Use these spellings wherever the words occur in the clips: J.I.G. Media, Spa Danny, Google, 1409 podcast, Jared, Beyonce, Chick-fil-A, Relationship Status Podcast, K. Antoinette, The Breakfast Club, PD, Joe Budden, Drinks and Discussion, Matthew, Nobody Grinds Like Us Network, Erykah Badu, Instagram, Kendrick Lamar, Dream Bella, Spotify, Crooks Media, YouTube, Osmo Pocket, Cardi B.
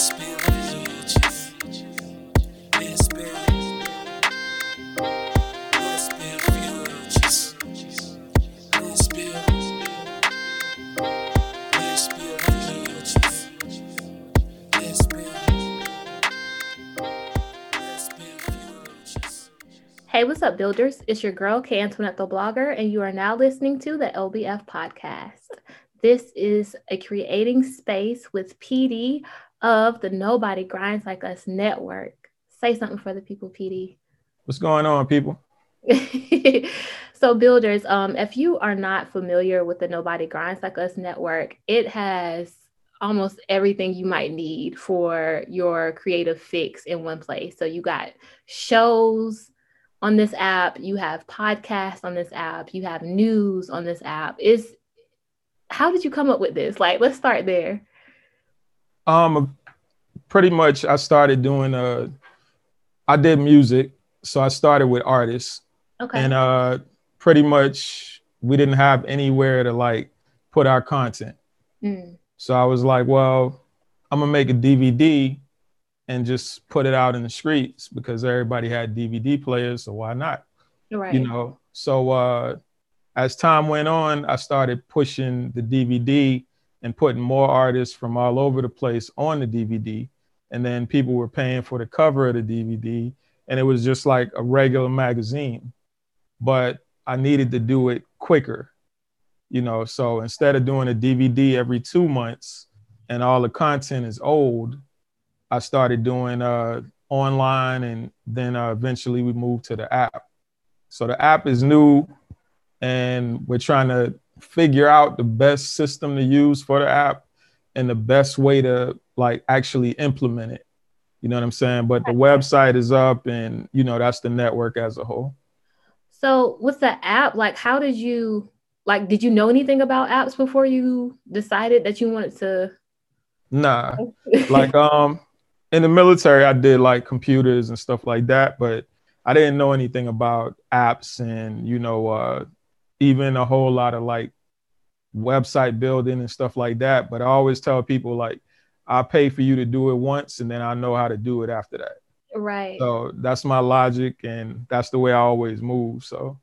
Hey, what's up, builders? It's your girl, K. Antoinette, the blogger, and you are now listening to the LBF Podcast. This is a creating space with PD of the Nobody Grinds Like Us Network. Say something for the people, PD. What's going on, people? So, builders, if you are not familiar with the Nobody Grinds Like Us Network, it has almost everything you might need for your creative fix in one place. So you got shows on this app, you have podcasts on this app, you have news on this app. How did you come up with this? Like, let's start there. Pretty much I started doing, I did music. So I started with artists. Okay. And pretty much we didn't have anywhere to like put our content. Mm. So I was like, well, I'm gonna make a DVD and just put it out in the streets because everybody had DVD players, so why not? Right. You know, so as time went on, I started pushing the DVD and putting more artists from all over the place on the DVD. And then people were paying for the cover of the DVD, and it was just like a regular magazine. But I needed to do it quicker, you know? So instead of doing a DVD every 2 months and all the content is old, I started doing online, and then eventually we moved to the app. So the app is new, and we're trying to figure out the best system to use for the app and the best way to like actually implement it. You know what I'm saying? But the website is up, and you know, that's the network as a whole. So with the app, like how did you, like, did you know anything about apps before you decided that you wanted to? Nah, like, in the military, I did like computers and stuff like that, but I didn't know anything about apps and, you know, even a whole lot of like website building and stuff like that. But I always tell people like, I'll pay for you to do it once and then I know how to do it after that. Right. So that's my logic and that's the way I always move. So,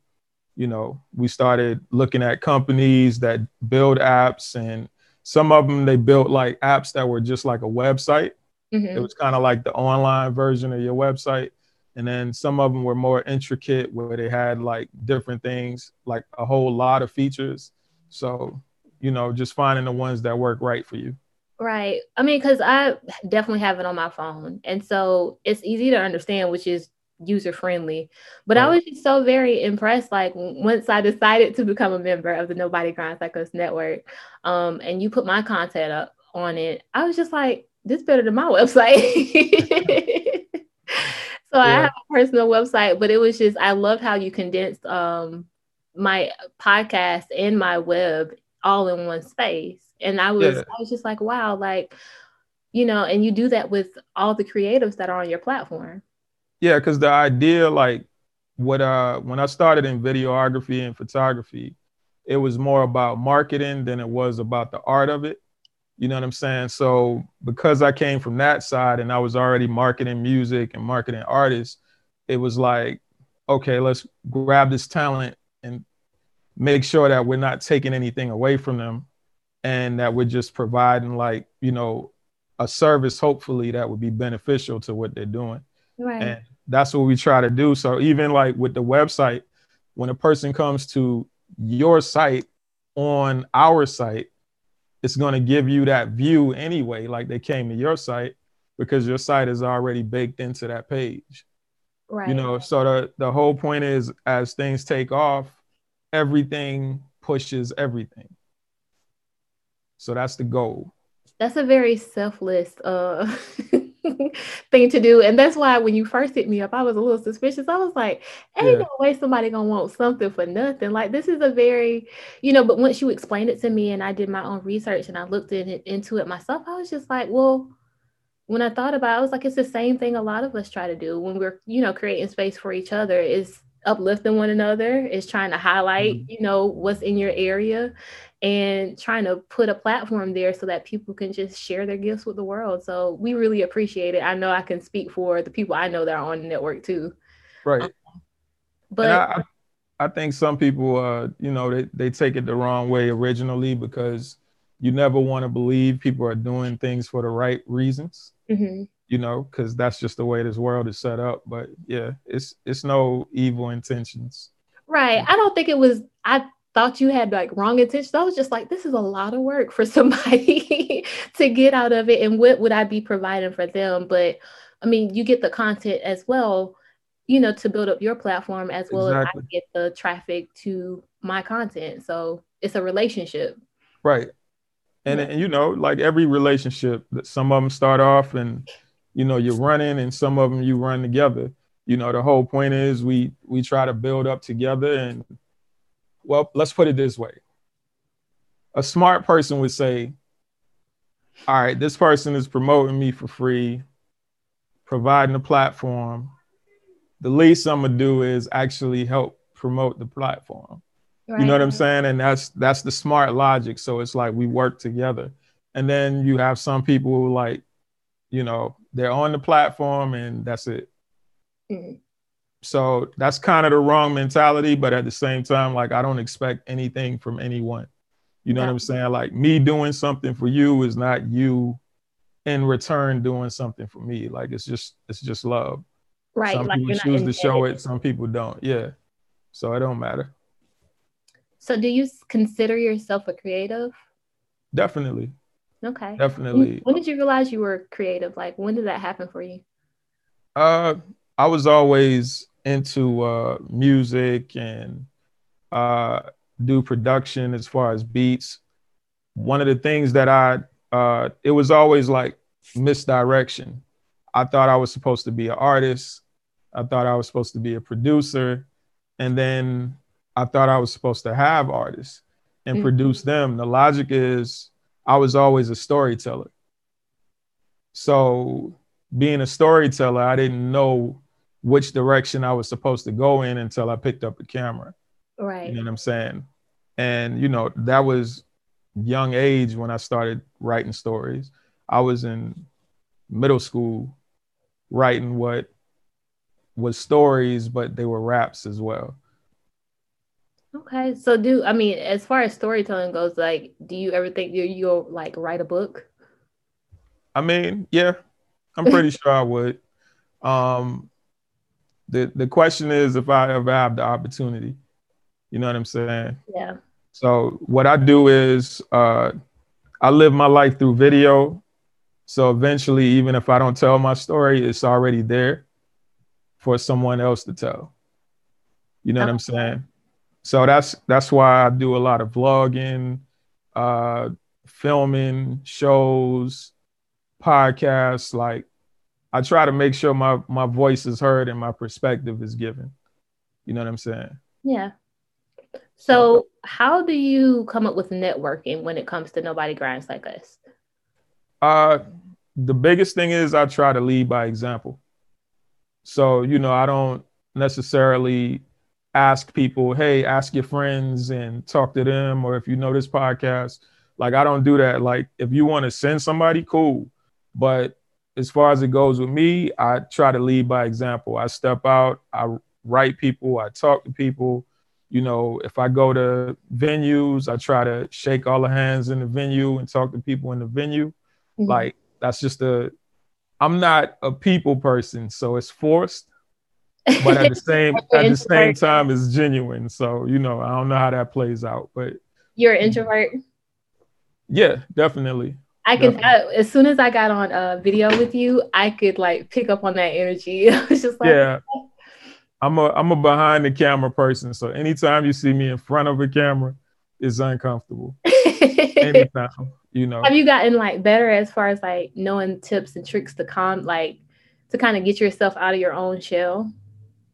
you know, we started looking at companies that build apps, and some of them, they built like apps that were just like a website. Mm-hmm. It was kind of like the online version of your website. And then some of them were more intricate where they had like different things, like a whole lot of features. So, you know, just finding the ones that work right for you. Right. I mean, because I definitely have it on my phone. And so it's easy to understand, which is user friendly. But right. I was just so very impressed. Like once I decided to become a member of the Nobody Grinds Like Us Network, and you put my content up on it, I was just like, this better than my website. So yeah. I have a personal website, but it was just, I loved how you condensed my podcast and my web all in one space. And I was just like, wow, like, you know, and you do that with all the creatives that are on your platform. Yeah, because the idea, like what when I started in videography and photography, it was more about marketing than it was about the art of it. You know what I'm saying? So because I came from that side and I was already marketing music and marketing artists, it was like, okay, let's grab this talent and make sure that we're not taking anything away from them and that we're just providing like, you know, a service, hopefully that would be beneficial to what they're doing. Right. And that's what we try to do. So even like with the website, when a person comes to your site on our site, it's going to give you that view anyway, like they came to your site because your site is already baked into that page. Right. You know, so the whole point is as things take off, everything pushes everything. So that's the goal. That's a very selfless thing to do. And that's why when you first hit me up, I was a little suspicious. I was like, ain't no way somebody gonna want something for nothing. Like this is a very, you know, but once you explained it to me and I did my own research and I looked into it myself, I was just like, well, when I thought about it, I was like, it's the same thing a lot of us try to do when we're, you know, creating space for each other is uplifting one another. It's trying to highlight, you know, what's in your area and trying to put a platform there so that people can just share their gifts with the world. So we really appreciate it. I know I can speak for the people I know that are on the network too. Right. But I think some people, you know, they take it the wrong way originally, because you never want to believe people are doing things for the right reasons. Mm-hmm. You know, because that's just the way this world is set up. But yeah, it's no evil intentions. Right. I don't think it was, I thought you had like wrong intentions. I was just like, this is a lot of work for somebody to get out of it. And what would I be providing for them? But I mean, you get the content as well, you know, to build up your platform as well exactly. as I get the traffic to my content. So it's a relationship. Right. And you know, like every relationship, that some of them start off and, you know, you're running, and some of them you run together. You know, the whole point is we try to build up together. And well, let's put it this way. A smart person would say, all right, this person is promoting me for free, providing a platform. The least I'm gonna do is actually help promote the platform. Right. You know what I'm saying? And that's the smart logic. So it's like we work together. And then you have some people who like, you know, they're on the platform and that's it. Mm-hmm. So that's kind of the wrong mentality. But at the same time, like, I don't expect anything from anyone. You know yeah. what I'm saying? Like, me doing something for you is not you in return doing something for me. Like, it's just love. Right. Some like people choose to show it. Some people don't. Yeah. So it don't matter. So do you consider yourself a creative? Definitely. Okay. Definitely. When did you realize you were creative? Like, when did that happen for you? I was always into music and do production as far as beats. One of the things that it was always like misdirection. I thought I was supposed to be an artist. I thought I was supposed to be a producer. And then I thought I was supposed to have artists and produce them. The logic is I was always a storyteller. So being a storyteller, I didn't know which direction I was supposed to go in until I picked up a camera. Right. You know what I'm saying? And, you know, that was young age when I started writing stories. I was in middle school writing what was stories, but they were raps as well. Okay. So as far as storytelling goes, like, do you ever think you'll like write a book? I mean, yeah, I'm pretty sure I would. The question is if I ever have the opportunity, you know what I'm saying? Yeah. So what I do is I live my life through video. So eventually, even if I don't tell my story, it's already there for someone else to tell. You know what I'm saying? So that's why I do a lot of vlogging, filming, shows, podcasts. Like, I try to make sure my voice is heard and my perspective is given. You know what I'm saying? Yeah. So how do you come up with networking when it comes to Nobody Grinds Like Us? The biggest thing is I try to lead by example. So, you know, I don't necessarily ask people, hey, ask your friends and talk to them, or if you know this podcast. Like, I don't do that. Like, if you want to send somebody, cool. But as far as it goes with me, I try to lead by example. I step out, I write people, I talk to people. You know, if I go to venues, I try to shake all the hands in the venue and talk to people in the venue. Mm-hmm. Like, that's just I'm not a people person, so it's forced. But at the same time, it's genuine. So, you know, I don't know how that plays out, but you're an introvert. Yeah, definitely. As soon as I got on a video with you, I could like pick up on that energy. I was just like, yeah, I'm a behind the camera person. So anytime you see me in front of a camera, it's uncomfortable. Anytime, you know. Have you gotten like better as far as like knowing tips and tricks to to kind of get yourself out of your own shell?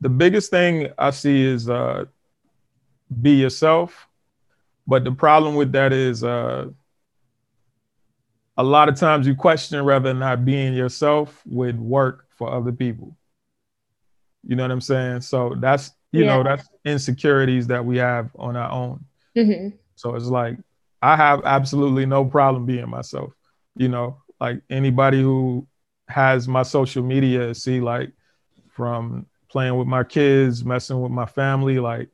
The biggest thing I see is be yourself. But the problem with that is a lot of times you question whether or not being yourself would work for other people. You know what I'm saying? So that's, you know, that's insecurities that we have on our own. Mm-hmm. So it's like, I have absolutely no problem being myself. You know, like anybody who has my social media, see, like from playing with my kids, messing with my family, like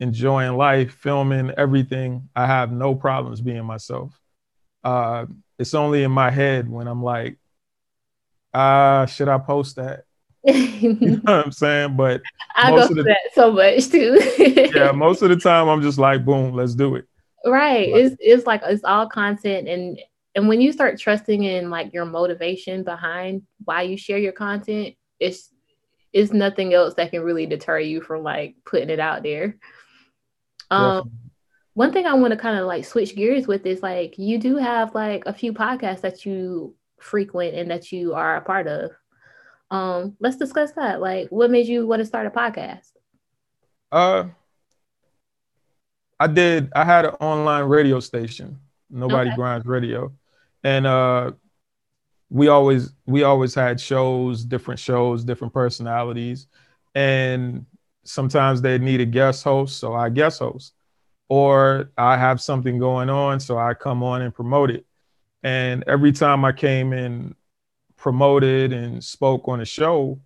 enjoying life, filming everything. I have no problems being myself. It's only in my head when I'm like, should I post that? You know what I'm saying? But I go through that so much too. Yeah, most of the time I'm just like, boom, let's do it. Right. Like, it's like it's all content, and when you start trusting in like your motivation behind why you share your content, it's nothing else that can really deter you from like putting it out there. One thing I want to kind of like switch gears with is like you do have like a few podcasts that you frequent and that you are a part of. Let's discuss that. Like, what made you want to start a podcast? I had an online radio station, Nobody Grinds Radio. And we always had shows, different personalities. And sometimes they need a guest host, so I guest host. Or I have something going on, so I come on and promote it. And every time I came in, promoted and spoke on a show,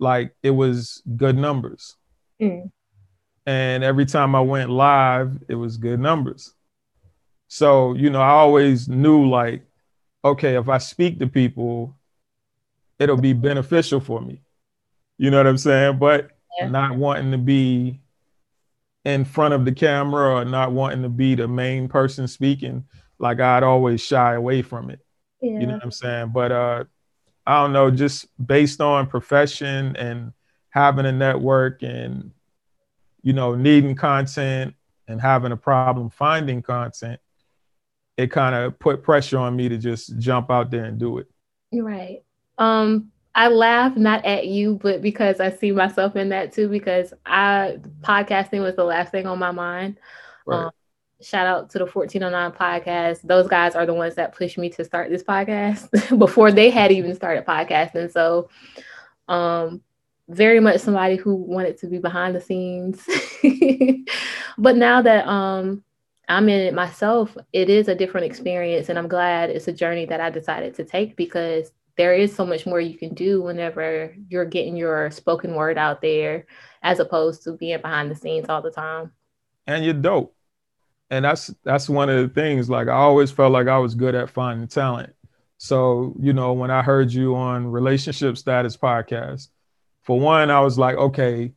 like it was good numbers. Mm. And every time I went live, it was good numbers. So, you know, I always knew like, okay, if I speak to people, it'll be beneficial for me. You know what I'm saying? But not wanting to be in front of the camera or not wanting to be the main person speaking, like I'd always shy away from it. Yeah. You know what I'm saying? But I don't know, just based on profession and having a network and, you know, needing content and having a problem finding content, it kind of put pressure on me to just jump out there and do it. You're right. I laugh not at you, but because I see myself in that too, because podcasting was the last thing on my mind. Right. Shout out to the 1409 podcast. Those guys are the ones that pushed me to start this podcast before they had even started podcasting. So very much somebody who wanted to be behind the scenes. But now that I'm in it myself, it is a different experience. And I'm glad it's a journey that I decided to take, because there is so much more you can do whenever you're getting your spoken word out there, as opposed to being behind the scenes all the time. And you're dope. And that's one of the things, like I always felt like I was good at finding talent. So, you know, when I heard you on Relationship Status Podcast, for one, I was like, okay,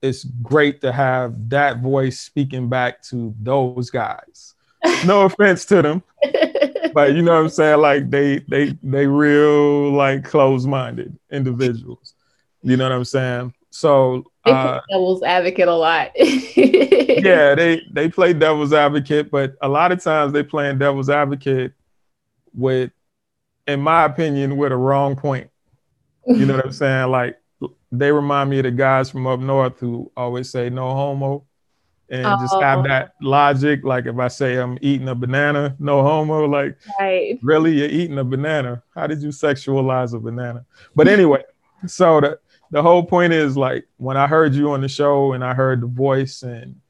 it's great to have that voice speaking back to those guys. No offense to them, but you know what I'm saying? Like they real like closed-minded individuals. You know what I'm saying? So they play devil's advocate a lot. Yeah, they play devil's advocate, but a lot of times they playing devil's advocate with, in my opinion, with a wrong point. You know what I'm saying? Like they remind me of the guys from up north who always say no homo and just have that logic. Like if I say I'm eating a banana, no homo, like really, you're eating a banana. How did you sexualize a banana? But anyway, so the whole point is like, when I heard you on the show and I heard the voice and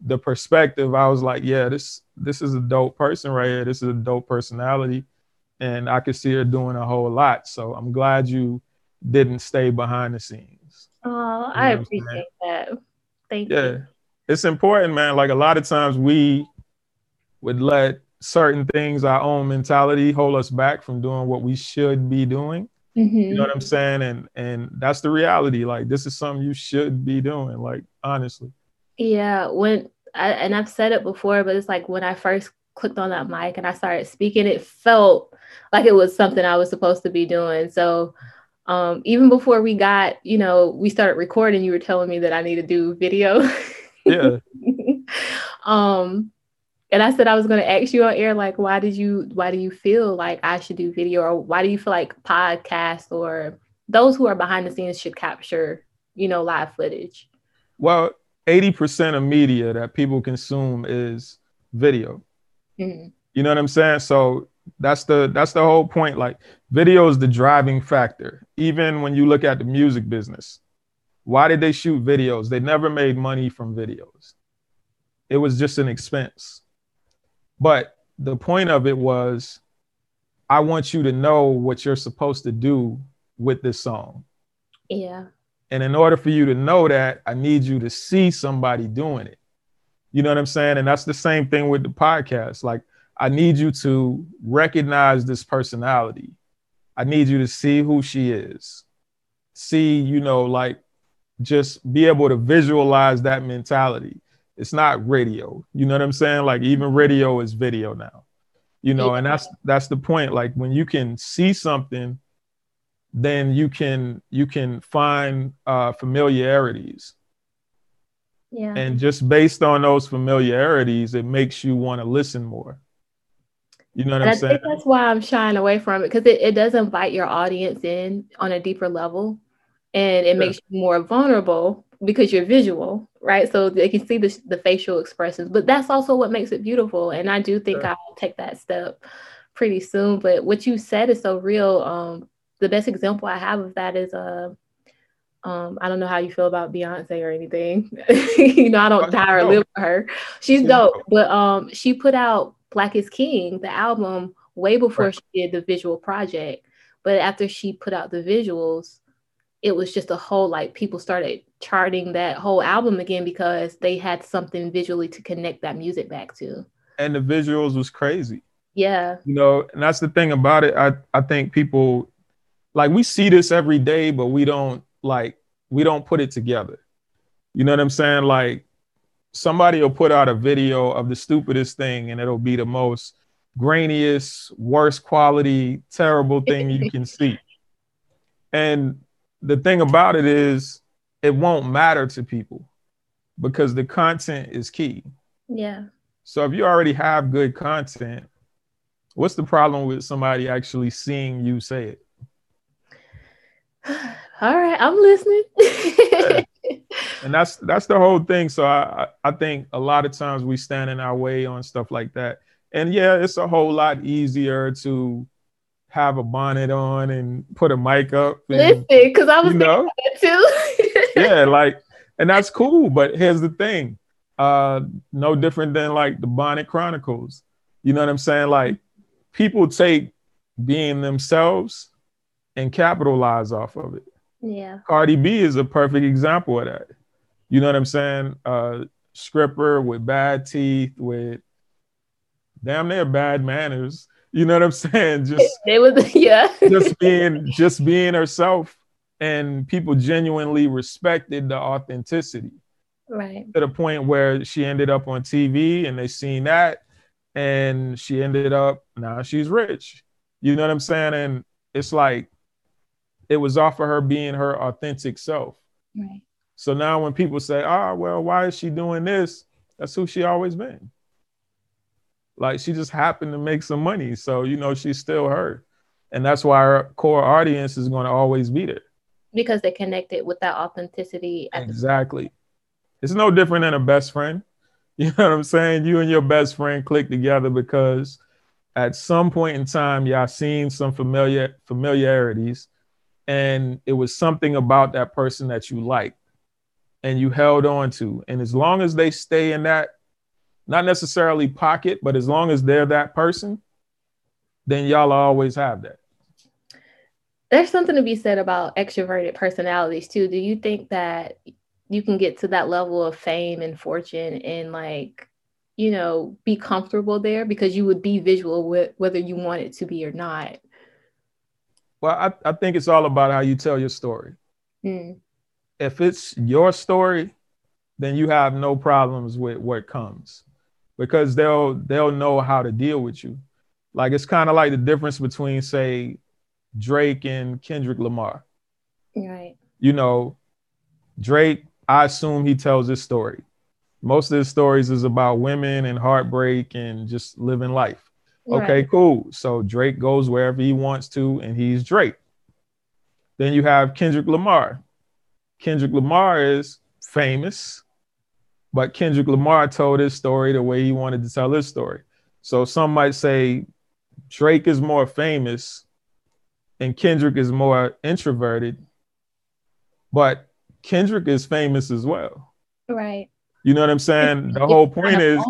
the perspective, I was like, yeah, this is a dope person right here. This is a dope personality. And I could see her doing a whole lot. So I'm glad you didn't stay behind the scenes. Oh, you know I appreciate that. Thank you. Yeah, it's important, man. Like a lot of times we would let certain things, our own mentality, hold us back from doing what we should be doing. Mm-hmm. You know what I'm saying? And that's the reality. Like, this is something you should be doing, like, honestly. Yeah. And I've said it before, but it's like when I first clicked on that mic and I started speaking, it felt like it was something I was supposed to be doing. So even before we got, you know, we started recording, you were telling me that I need to do video. Yeah. And I said I was going to ask you on air, like, why do you feel like I should do video, or why do you feel like podcasts or those who are behind the scenes should capture, you know, live footage? Well, 80% of media that people consume is video. Mm-hmm. You know what I'm saying? So That's the whole point. Like, video is the driving factor. Even when you look at the music business, why did they shoot videos? They never made money from videos. It was just an expense. But the point of it was, I want you to know what you're supposed to do with this song. Yeah. And in order for you to know that, I need you to see somebody doing it. You know what I'm saying? And that's the same thing with the podcast. Like, I need you to recognize this personality. I need you to see who she is. See, you know, like, just be able to visualize that mentality. It's not radio. You know what I'm saying? Like, even radio is video now, you know, and that's the point. Like, when you can see something, then you can find familiarities. Yeah. And just based on those familiarities, it makes you want to listen more. You know what I'm saying? I think that's why I'm shying away from it, because it does invite your audience in on a deeper level, and it makes you more vulnerable because you're visual, right? So they can see the facial expressions, but that's also what makes it beautiful. And I do think I'll take that step pretty soon. But what you said is so real. The best example I have of that is I don't know how you feel about Beyonce or anything. You know, I don't die or live with her. She's dope, but she put out Black is King, the album, way before she did the visual project. But after she put out the visuals, it was just a whole, like, people started charting that whole album again because they had something visually to connect that music back to. And the visuals was crazy. Yeah. You know, and that's the thing about it. I think people, like, we see this every day, but we don't put it together. You know what I'm saying? Like, somebody will put out a video of the stupidest thing and it'll be the most grainiest, worst quality, terrible thing you can see. And the thing about it is, it won't matter to people because the content is key. Yeah. So if you already have good content, what's the problem with somebody actually seeing you say it? All right, I'm listening. Yeah. And that's the whole thing. So I think a lot of times we stand in our way on stuff like that. And yeah, it's a whole lot easier to have a bonnet on and put a mic up. And, listen, because I was thinking that too. Yeah, like, and that's cool. But here's the thing. No different than, like, the Bonnet Chronicles. You know what I'm saying? Like, people take being themselves and capitalize off of it. Yeah. Cardi B is a perfect example of that. You know what I'm saying? Stripper with bad teeth, with damn near bad manners. You know what I'm saying? Just they was, yeah. just being herself, and people genuinely respected the authenticity. Right. To the point where she ended up on TV and they seen that, and she ended up, now she's rich. You know what I'm saying? And it's like, it was off of her being her authentic self. Right. So now when people say, oh, well, why is she doing this? That's who she always been. Like, she just happened to make some money. So, you know, she's still her. And that's why her core audience is going to always be there. Because they connected with that authenticity. Exactly. It's no different than a best friend. You know what I'm saying? You and your best friend click together because at some point in time, y'all seen some familiarities. And it was something about that person that you liked and you held on to. And as long as they stay in that, not necessarily pocket, but as long as they're that person, then y'all always have that. There's something to be said about extroverted personalities too. Do you think that you can get to that level of fame and fortune and, like, you know, be comfortable there because you would be visual with whether you want it to be or not? Well, I think it's all about how you tell your story. Mm. If it's your story, then you have no problems with what comes because they'll know how to deal with you. Like, it's kind of like the difference between, say, Drake and Kendrick Lamar. Right. You know, Drake, I assume he tells his story. Most of his stories is about women and heartbreak and just living life. Okay, cool. So Drake goes wherever he wants to, and he's Drake. Then you have Kendrick Lamar. Kendrick Lamar is famous, but Kendrick Lamar told his story the way he wanted to tell his story. So some might say Drake is more famous and Kendrick is more introverted, but Kendrick is famous as well. Right. You know what I'm saying? The whole point is,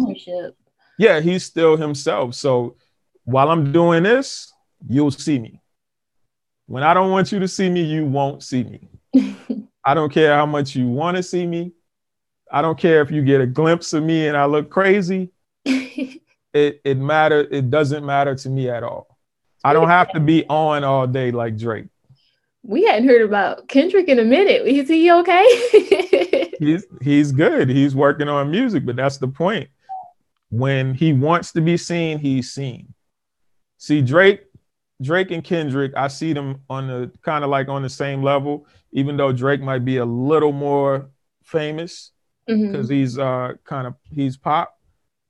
yeah, he's still himself. So while I'm doing this, you'll see me. When I don't want you to see me, you won't see me. I don't care how much you want to see me. I don't care if you get a glimpse of me and I look crazy. It doesn't matter to me at all. I don't have to be on all day like Drake. We hadn't heard about Kendrick in a minute. Is he okay? He's good. He's working on music, but that's the point. When he wants to be seen, he's seen. See, Drake and Kendrick, I see them on the kind of like on the same level, even though Drake might be a little more famous because he's pop,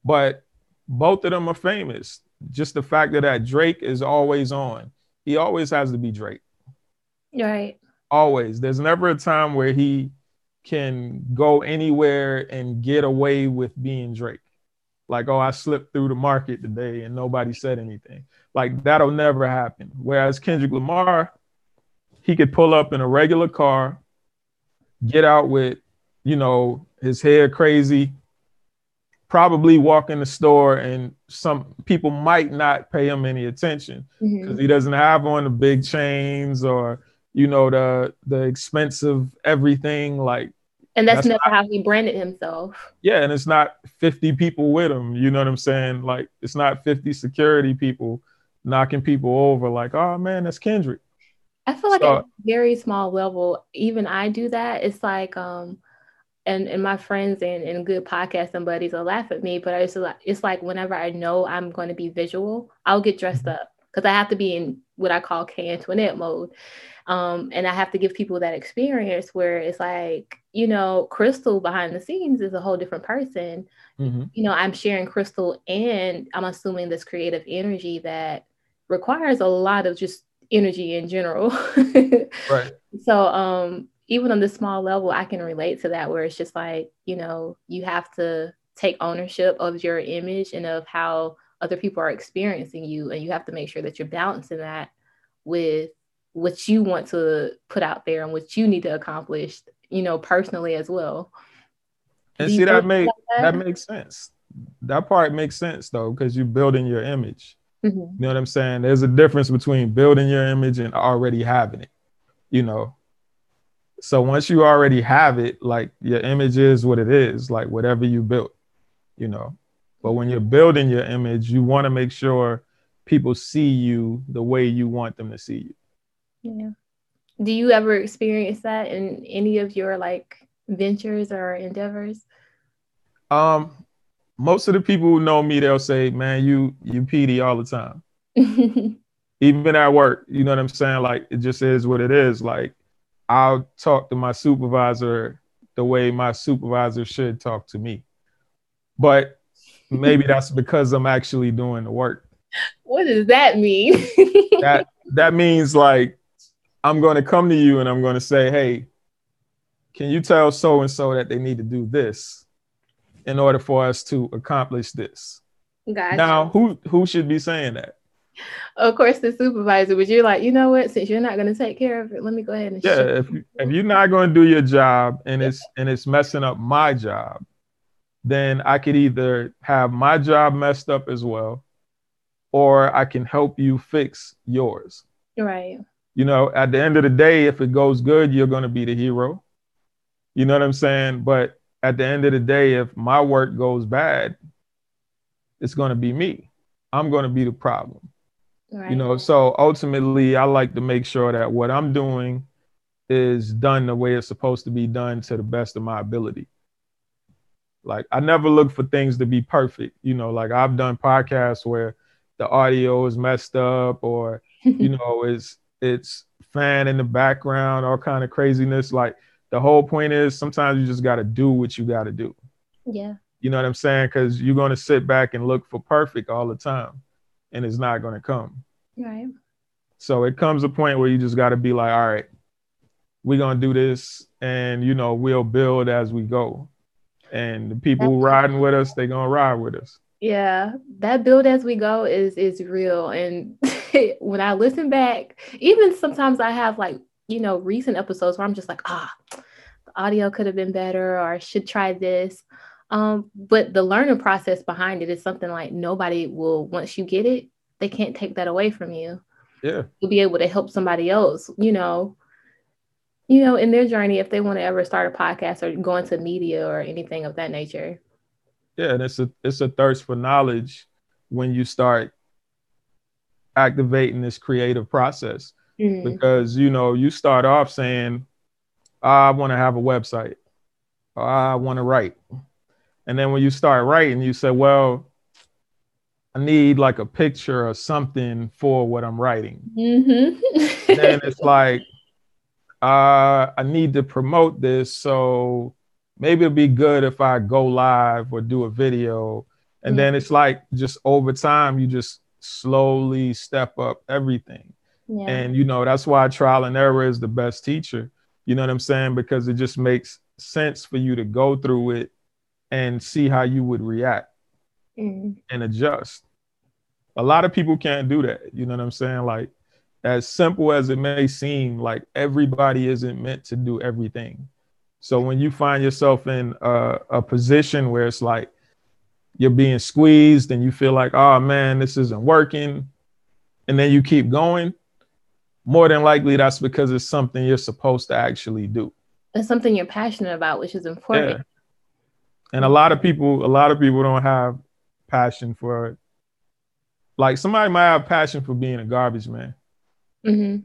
but both of them are famous. Just the fact that Drake is always on. He always has to be Drake. Right. Always. There's never a time where he can go anywhere and get away with being Drake. Like, oh, I slipped through the market today and nobody said anything. Like, that'll never happen. Whereas Kendrick Lamar, he could pull up in a regular car, get out with, his hair crazy, probably walk in the store and some people might not pay him any attention because he doesn't have on the big chains or, the expensive everything, like. And that's never how he branded himself. Yeah, and it's not 50 people with him. You know what I'm saying? Like, it's not 50 security people knocking people over like, oh, man, that's Kendrick. I feel like at a very small level, even I do that. It's like, and my friends and good podcasting buddies will laugh at me, but it's like whenever I know I'm going to be visual, I'll get dressed up because I have to be in what I call K. Antoinette mode. And I have to give people that experience where it's like, Crystal behind the scenes is a whole different person. Mm-hmm. I'm sharing Crystal and I'm assuming this creative energy that requires a lot of just energy in general. Right. So even on this small level, I can relate to that, where it's just like, you have to take ownership of your image and of how other people are experiencing you. And you have to make sure that you're balancing that with what you want to put out there and what you need to accomplish, personally as well. And see, that makes sense. That part makes sense though, because you're building your image. Mm-hmm. You know what I'm saying? There's a difference between building your image and already having it, So once you already have it, like your image is what it is, like whatever you built, But when you're building your image, you want to make sure people see you the way you want them to see you. Yeah. Do you ever experience that in any of your ventures or endeavors? Most of the people who know me, they'll say, man, you PD all the time. Even at work, you know what I'm saying? Like, it just is what it is. Like, I'll talk to my supervisor the way my supervisor should talk to me. But maybe that's because I'm actually doing the work. What does that mean? That means like, I'm going to come to you and I'm going to say, hey, can you tell so-and-so that they need to do this in order for us to accomplish this? Gotcha. Now, who should be saying that? Of course, the supervisor, but you're like, you know what, since you're not going to take care of it, let me go ahead and if you're not going to do your job and it's messing up my job, then I could either have my job messed up as well, or I can help you fix yours. Right. At the end of the day, if it goes good, you're going to be the hero. You know what I'm saying? But at the end of the day, if my work goes bad, it's going to be me. I'm going to be the problem. Right. So ultimately, I like to make sure that what I'm doing is done the way it's supposed to be done to the best of my ability. Like, I never look for things to be perfect. Like I've done podcasts where the audio is messed up or, it's fan in the background, all kind of craziness. Like, the whole point is sometimes you just got to do what you got to do. Yeah. You know what I'm saying? Because you're going to sit back and look for perfect all the time and it's not going to come. Right. So it comes a point where you just got to be like, all right, we're going to do this and, we'll build as we go. And the people riding with us, they're going to ride with us. Yeah, that build as we go is real. And when I listen back, even sometimes I have like, you know, recent episodes where I'm just like, the audio could have been better, or I should try this. But the learning process behind it is something like nobody will, once you get it, they can't take that away from you. Yeah. You'll be able to help somebody else, you know, in their journey, if they want to ever start a podcast or go into media or anything of that nature. Yeah. And it's a thirst for knowledge when you start activating this creative process, because, you know, you start off saying, I want to have a website. I want to write. And then when you start writing, you say, well, I need like a picture or something for what I'm writing. Mm-hmm. And then it's like, I need to promote this. So maybe it'd be good if I go live or do a video. And then it's like, just over time, you just slowly step up everything. Yeah. And, you know, that's why trial and error is the best teacher. You know what I'm saying? Because it just makes sense for you to go through it and see how you would react and adjust. A lot of people can't do that. You know what I'm saying? Like, as simple as it may seem, like everybody isn't meant to do everything. So when you find yourself in a position where it's like you're being squeezed and you feel like, oh man, this isn't working, and then you keep going, more than likely that's because it's something you're supposed to actually do. It's something you're passionate about, which is important. Yeah. And a lot of people don't have passion for it. Like, somebody might have passion for being a garbage man. Mm-hmm.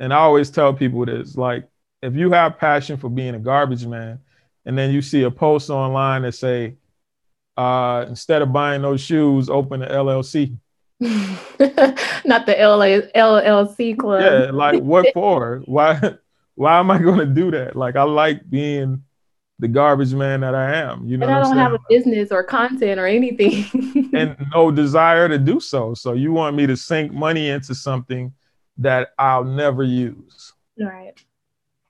And I always tell people this, like, if you have passion for being a garbage man, and then you see a post online that say, instead of buying those shoes, open an LLC. Not the LLC club. Yeah, like, what for? Why am I going to do that? Like, I like being the garbage man that I am, you know. And I don't have a business or content or anything. And no desire to do so. So you want me to sink money into something that I'll never use. Right.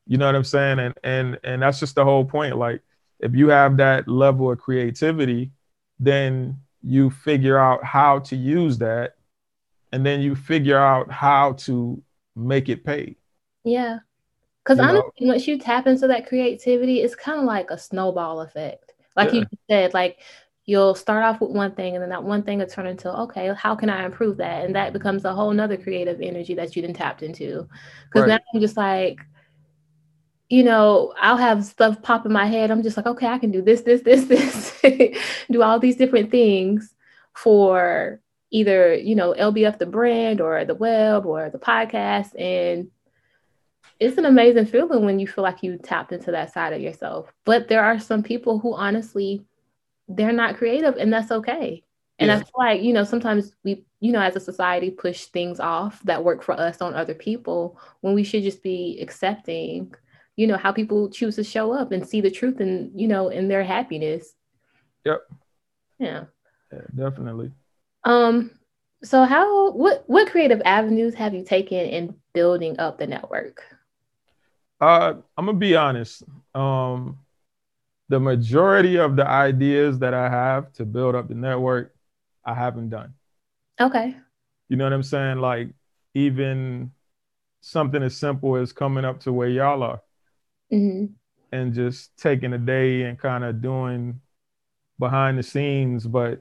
You know what I'm saying? And that's just the whole point. Like, if you have that level of creativity, then you figure out how to use that, and then you figure out how to make it pay. Yeah. Because honestly, once you tap into that creativity, it's kind of like a snowball effect. Like you said, like, you'll start off with one thing, and then that one thing will turn into, okay, how can I improve that? And that becomes a whole nother creative energy that you didn't tapped into. Because now I'm just like, you know, I'll have stuff pop in my head. I'm just like, okay, I can do this, do all these different things for either, you know, LBF, the brand, or the web, or the podcast. And it's an amazing feeling when you feel like you tapped into that side of yourself. But there are some people who honestly, they're not creative, and that's okay. And I feel like, you know, sometimes we, you know, as a society push things off that work for us on other people, when we should just be accepting, you know, how people choose to show up and see the truth and, you know, in their happiness. Yep. Yeah. Yeah, definitely. So what creative avenues have you taken in building up the network? I'm going to be honest. The majority of the ideas that I have to build up the network, I haven't done. Okay. You know what I'm saying? Like, even something as simple as coming up to where y'all are and just taking a day and kind of doing behind the scenes. But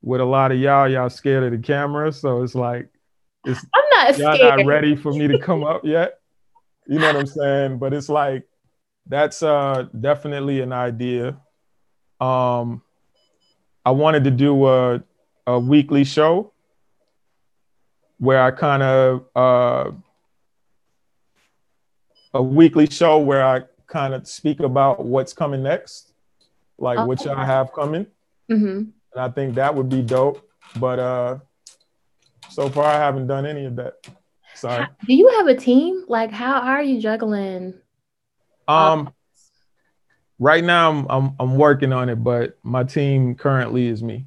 with a lot of y'all scared of the camera. So it's like, I'm not y'all scared. Not ready for me to come up yet. You know what I'm saying? But it's like, that's definitely an idea. I wanted to do a weekly show where I kind of speak about what's coming next, like what y'all have coming. And I think that would be dope. But so far, I haven't done any of that. Sorry. Do you have a team? Like, how are you juggling? Right now I'm working on it, but my team currently is me.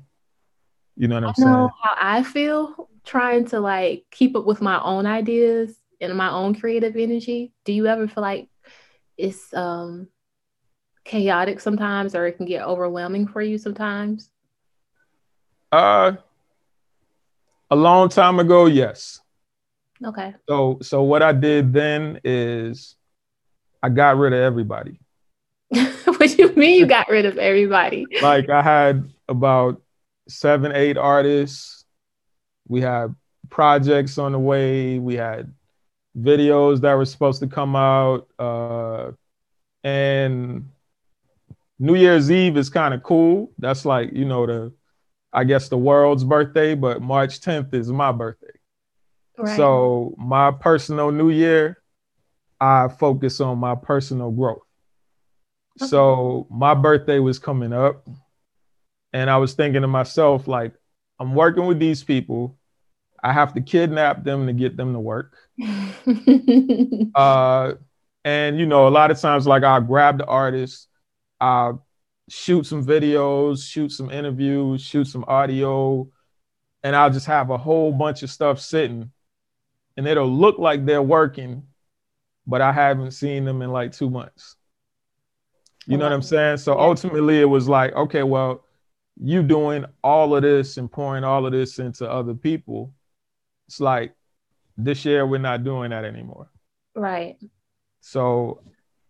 You know what I'm saying? I know how I feel trying to like keep up with my own ideas and my own creative energy. Do you ever feel like it's chaotic sometimes, or it can get overwhelming for you sometimes? A long time ago, yes. Okay. So what I did then is I got rid of everybody. What do you mean you got rid of everybody? Like I had about 7, 8 artists. We had projects on the way. We had videos that were supposed to come out. And New Year's Eve is kind of cool. That's like, you know, I guess the world's birthday, but March 10th is my birthday. Right. So my personal New Year, I focus on my personal growth. Okay. So my birthday was coming up and I was thinking to myself, like, I'm working with these people. I have to kidnap them to get them to work. And, you know, a lot of times, like, I'll grab the artists, I'll shoot some videos, shoot some interviews, shoot some audio, and I'll just have a whole bunch of stuff sitting. And it'll look like they're working, but I haven't seen them in like 2 months. You know what I'm saying? So ultimately, it was like, okay, well, you doing all of this and pouring all of this into other people. It's like, this year, we're not doing that anymore. Right. So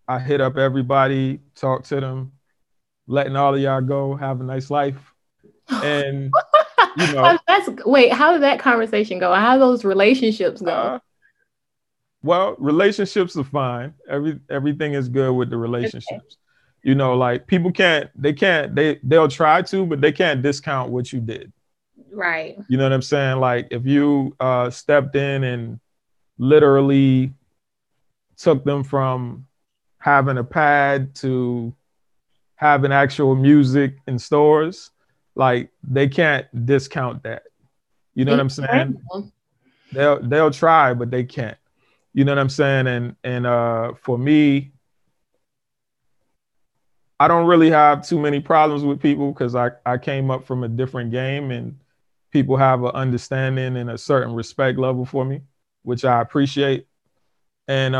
I hit up everybody, talked to them, letting all of y'all go, have a nice life. And, you know. Wait, how did that conversation go? How did those relationships go? Well, relationships are fine. Everything is good with the relationships. Okay. You know, like people they'll try to, but they can't discount what you did. Right. You know what I'm saying? Like if you stepped in and literally took them from having a pad to having actual music in stores, like they can't discount that. You know what I'm saying? They'll try, but they can't. You know what I'm saying? And for me, I don't really have too many problems with people because I came up from a different game and people have an understanding and a certain respect level for me, which I appreciate. And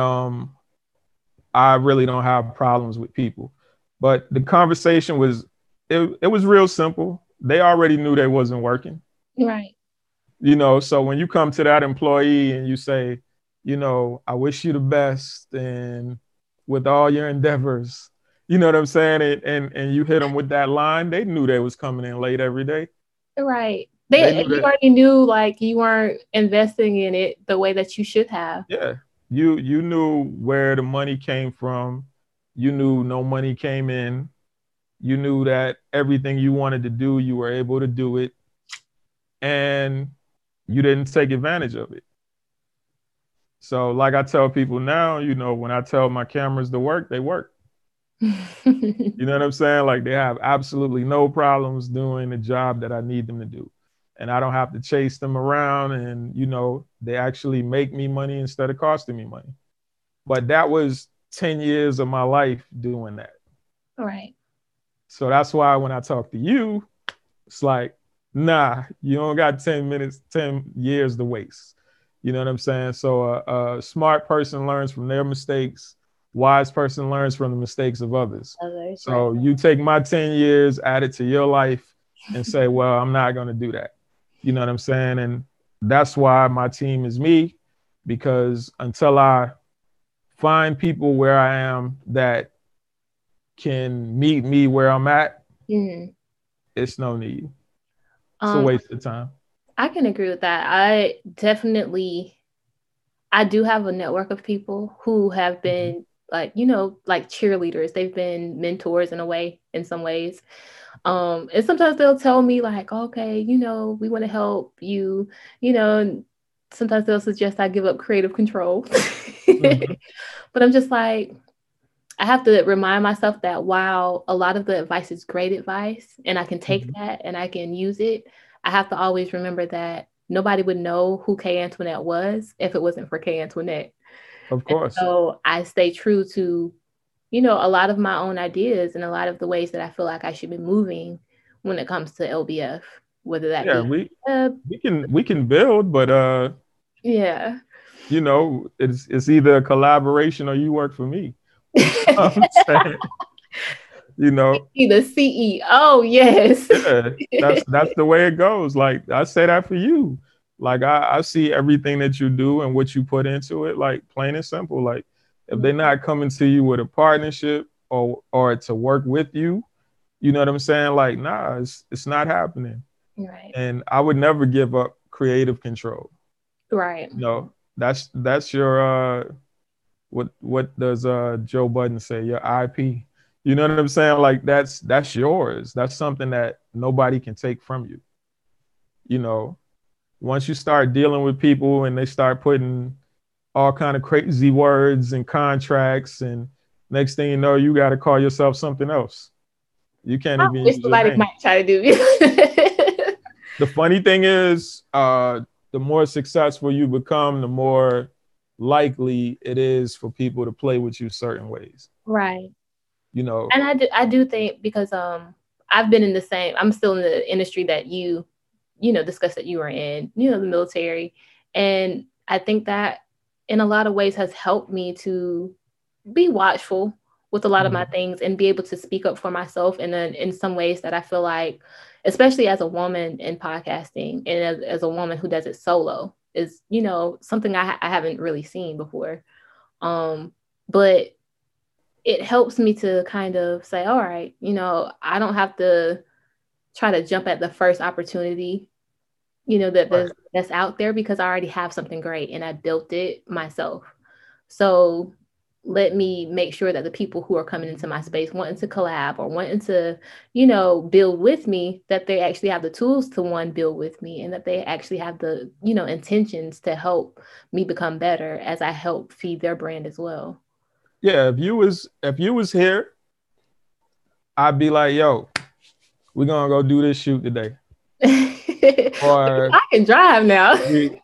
I really don't have problems with people. But the conversation was, it was real simple. They already knew they wasn't working. Right. You know, so when you come to that employee and you say, you know, I wish you the best and with all your endeavors, you know what I'm saying? And you hit them with that line, they knew they was coming in late every day. Right. They already knew, like, you weren't investing in it the way that you should have. Yeah. You knew where the money came from. You knew no money came in. You knew that everything you wanted to do, you were able to do it. And you didn't take advantage of it. So like I tell people now, you know, when I tell my cameras to work, they work. You know what I'm saying? Like they have absolutely no problems doing the job that I need them to do. And I don't have to chase them around and, you know, they actually make me money instead of costing me money. But that was 10 years of my life doing that. All right. So that's why when I talk to you, it's like, nah, you don't got 10 years to waste. You know what I'm saying? So a smart person learns from their mistakes. Wise person learns from the mistakes of others. So you take my 10 years, add it to your life and say, well, I'm not going to do that. You know what I'm saying? And that's why my team is me, because until I find people where I am that can meet me where I'm at, it's no need. It's a waste of time. I can agree with that. I do have a network of people who have been like, you know, like cheerleaders. They've been mentors in a way, in some ways. And sometimes they'll tell me like, okay, you know, we want to help you, you know, and sometimes they'll suggest I give up creative control. But I'm just like, I have to remind myself that while a lot of the advice is great advice and I can take that and I can use it, I have to always remember that nobody would know who K. Antoinette was if it wasn't for K. Antoinette. Of course. And so I stay true to, you know, a lot of my own ideas and a lot of the ways that I feel like I should be moving when it comes to LBF, whether that be. We can build, but yeah. You know, it's either a collaboration or you work for me. You know what I'm saying? you know. Be the CEO, yes. Yeah, that's the way it goes. Like, I say that for you. Like, I see everything that you do and what you put into it, like, plain and simple. Like, if they're not coming to you with a partnership or to work with you, you know what I'm saying? Like, nah, it's not happening. Right. And I would never give up creative control. Right. No, that's your, what does Joe Budden say? Your IP. You know what I'm saying? Like, that's yours. That's something that nobody can take from you. You know, once you start dealing with people and they start putting all kind of crazy words and contracts, and next thing you know, you got to call yourself something else. You can't even use your name. Might try to do it. The funny thing is, the more successful you become, the more likely it is for people to play with you certain ways. Right. You know, and I do think, because I've been in the same, I'm still in the industry that you know, discussed that you were in, you know, the military. And I think that in a lot of ways has helped me to be watchful with a lot of my things and be able to speak up for myself in some ways that I feel like, especially as a woman in podcasting and as a woman who does it solo, is, you know, something I haven't really seen before. But it helps me to kind of say, all right, you know, I don't have to try to jump at the first opportunity, you know, that's out there, because I already have something great and I built it myself. So let me make sure that the people who are coming into my space wanting to collab or wanting to, you know, build with me, that they actually have the tools to build with me, and that they actually have the, you know, intentions to help me become better as I help feed their brand as well. Yeah, if you was here, I'd be like, yo, we're gonna go do this shoot today. Or I can drive now.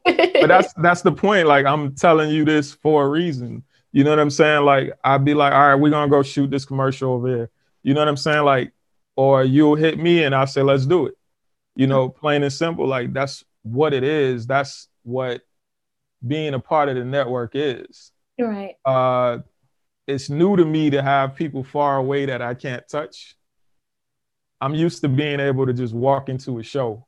But that's the point. Like, I'm telling you this for a reason. You know what I'm saying? Like, I'd be like, all right, we're gonna go shoot this commercial over here. You know what I'm saying? Like, or you'll hit me and I'll say, let's do it. You know, plain and simple. Like, that's what it is. That's what being a part of the network is. You're right. It's new to me to have people far away that I can't touch. I'm used to being able to just walk into a show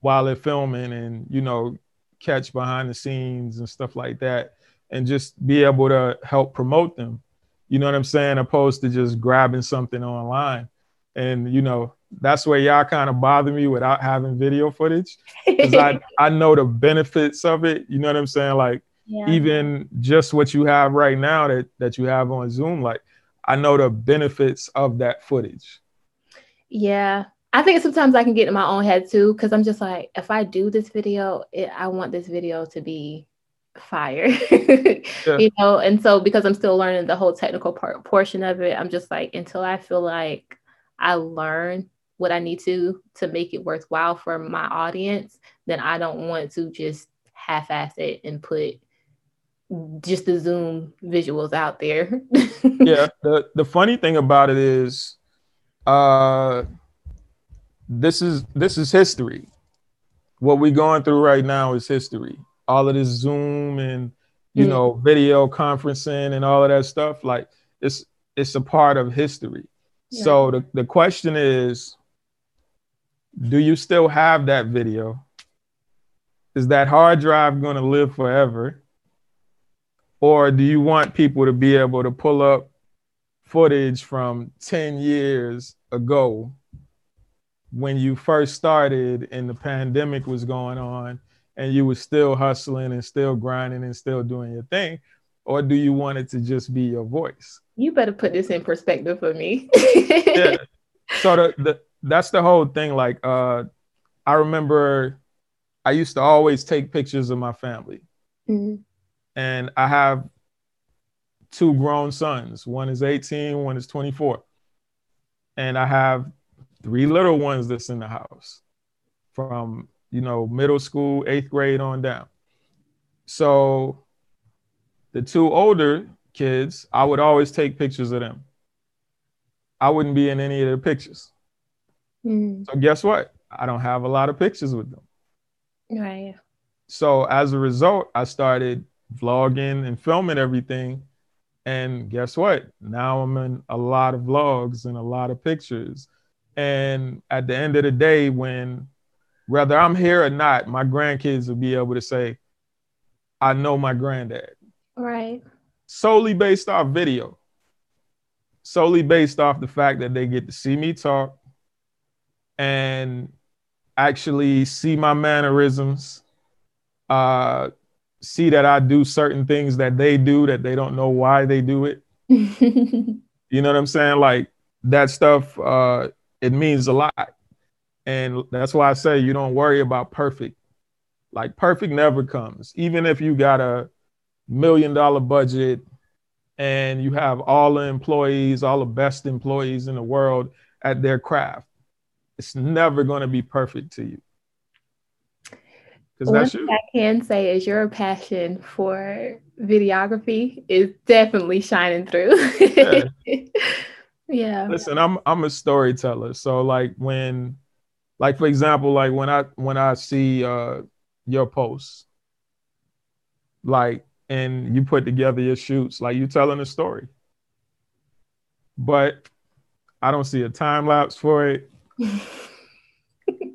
while they're filming and, you know, catch behind the scenes and stuff like that, and just be able to help promote them. You know what I'm saying? Opposed to just grabbing something online. And, you know, that's where y'all kind of bother me without having video footage, because I know the benefits of it. You know what I'm saying? Like, yeah. Even just what you have right now that you have on Zoom, like, I know the benefits of that footage. Yeah. I think sometimes I can get in my own head too, because I'm just like, if I do this video, I want this video to be fire. Yeah. You know? And so, because I'm still learning the whole technical portion of it, I'm just like, until I feel like I learn what I need to make it worthwhile for my audience, then I don't want to just half-ass it and put just the Zoom visuals out there. Yeah. The funny thing about it is, this is history. What we're going through right now is history. All of this Zoom and, you know, video conferencing and all of that stuff, like, it's a part of history. Yeah. So the question is, do you still have that video? Is that hard drive going to live forever? Or do you want people to be able to pull up footage from 10 years ago when you first started and the pandemic was going on and you were still hustling and still grinding and still doing your thing? Or do you want it to just be your voice? You better put this in perspective for me. Yeah. So that's the whole thing. Like, I remember I used to always take pictures of my family. Mm-hmm. And I have two grown sons. One is 18, one is 24. And I have three little ones that's in the house from, you know, middle school, 8th grade on down. So the two older kids, I would always take pictures of them. I wouldn't be in any of their pictures. Mm-hmm. So guess what? I don't have a lot of pictures with them. Right. So as a result, I started vlogging and filming everything And guess what? Now I'm in a lot of vlogs and a lot of pictures. And at the end of the day, when whether I'm here or not, my grandkids will be able to say, I know my granddad. Right. Solely based off video. Solely based off the fact that they get to see me talk and actually see my mannerisms, see that I do certain things that they do that they don't know why they do it. You know what I'm saying? Like that stuff, it means a lot. And that's why I say you don't worry about perfect. Like perfect never comes. Even if you got a $1 million budget and you have all the employees, all the best employees in the world at their craft, it's never going to be perfect to you. One thing I can say is your passion for videography is definitely shining through. Yeah. Listen, I'm a storyteller. So like when, like for example, like when I see your posts, like and you put together your shoots, like you telling a story. But I don't see a time lapse for it.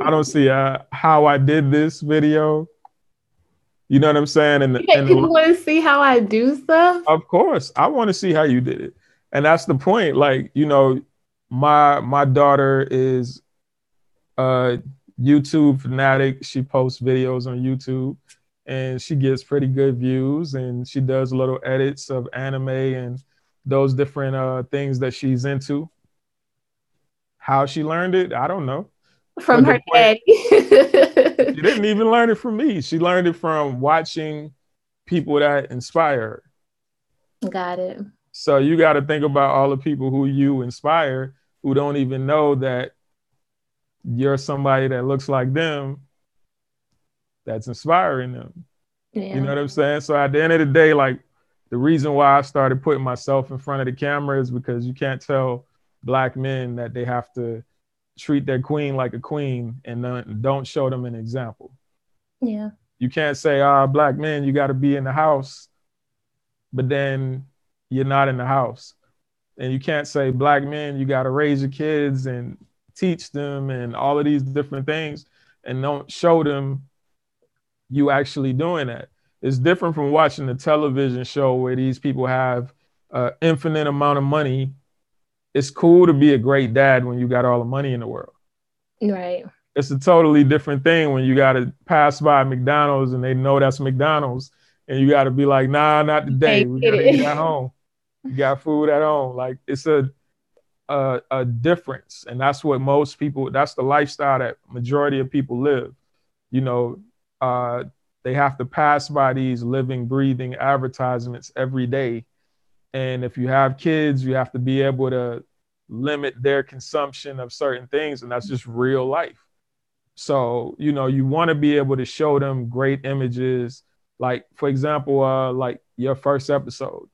I don't see how I did this video. You know what I'm saying? And you want to see how I do stuff? Of course. I want to see how you did it. And that's the point. Like, you know, my daughter is a YouTube fanatic. She posts videos on YouTube and she gets pretty good views and she does little edits of anime and those different things that she's into. How she learned it, I don't know. From her daddy. She didn't even learn it from me. She learned it from watching people that inspire her. Got it. So you got to think about all the people who you inspire who don't even know that you're somebody that looks like them that's inspiring them. Yeah. You know what I'm saying? So at the end of the day, like the reason why I started putting myself in front of the camera is because you can't tell Black men that they have to treat their queen like a queen and don't show them an example. Yeah. You can't say, Black men, you got to be in the house, but then you're not in the house. And you can't say, Black men, you got to raise your kids and teach them and all of these different things and don't show them you actually doing that. It's different from watching a television show where these people have an infinite amount of money. It's cool to be a great dad when you got all the money in the world. Right. It's a totally different thing when you got to pass by McDonald's and they know that's McDonald's and you got to be like, nah, not today. We got to eat at home. You got food at home. Like it's a difference. And that's what most people, that's the lifestyle that majority of people live. You know, they have to pass by these living, breathing advertisements every day. And if you have kids, you have to be able to limit their consumption of certain things. And that's just real life. So, you know, you want to be able to show them great images. Like, for example, like your first episode.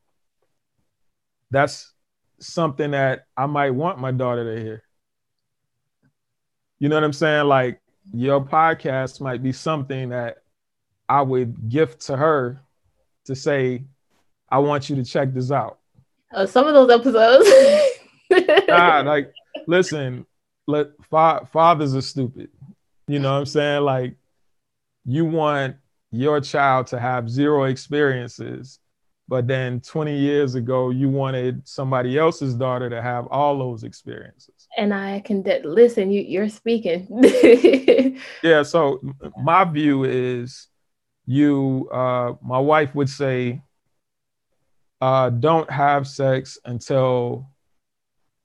That's something that I might want my daughter to hear. You know what I'm saying? Like your podcast might be something that I would gift to her to say, I want you to check this out. Oh, some of those episodes. Nah, like, listen, fathers are stupid. You know what I'm saying? Like, you want your child to have zero experiences, but then 20 years ago, you wanted somebody else's daughter to have all those experiences. And I can listen, you're speaking. Yeah, so my view is my wife would say, don't have sex until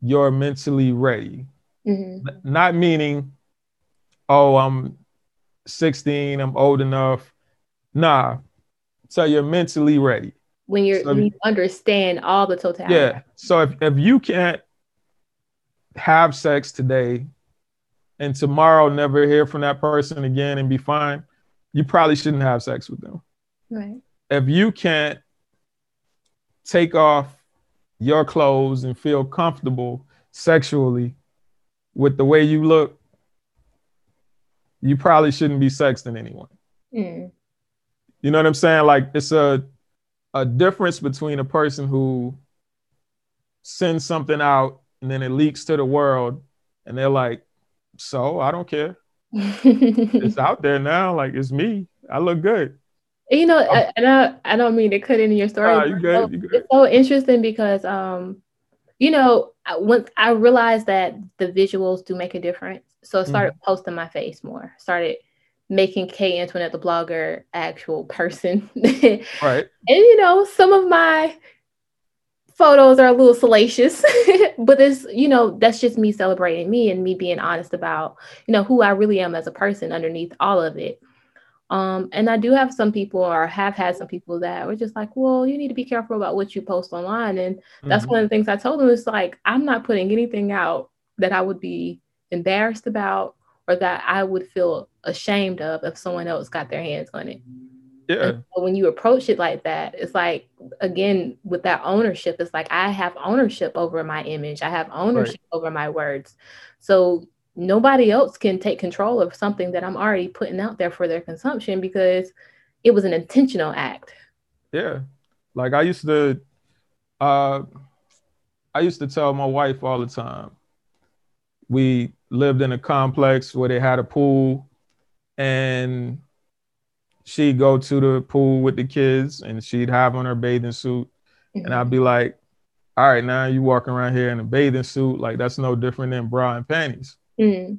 you're mentally ready. Mm-hmm. Not meaning, oh, I'm 16, I'm old enough. Nah, so you're mentally ready. When you understand all the totality. Yeah, so if you can't have sex today and tomorrow never hear from that person again and be fine, you probably shouldn't have sex with them. Right. If you can't take off your clothes and feel comfortable sexually with the way you look, you probably shouldn't be sexting anyone. Mm. You know what I'm saying? Like it's a a difference between a person who sends something out and then it leaks to the world and they're like, so I don't care. It's out there now. Like, it's me. I look good. You know, I don't mean to cut into your story. Nah, you're good. It's so interesting because, you know, once I realized that the visuals do make a difference. So I started posting my face more, started making K. Antoinette, the blogger, actual person. Right. And, you know, some of my photos are a little salacious, but it's, you know, that's just me celebrating me and me being honest about, you know, who I really am as a person underneath all of it. And I do have some people, or have had some people, that were just like, well, you need to be careful about what you post online. And that's one of the things I told them. It's like, I'm not putting anything out that I would be embarrassed about or that I would feel ashamed of if someone else got their hands on it. Yeah. So when you approach it like that, it's like, again, with that ownership, it's like, I have ownership over my image. I have ownership over my words. So nobody else can take control of something that I'm already putting out there for their consumption, because it was an intentional act. Yeah. Like, I used to tell my wife all the time, we lived in a complex where they had a pool, and she'd go to the pool with the kids and she'd have on her bathing suit. And I'd be like, all right, now you walking around here in a bathing suit. Like, that's no different than bra and panties. And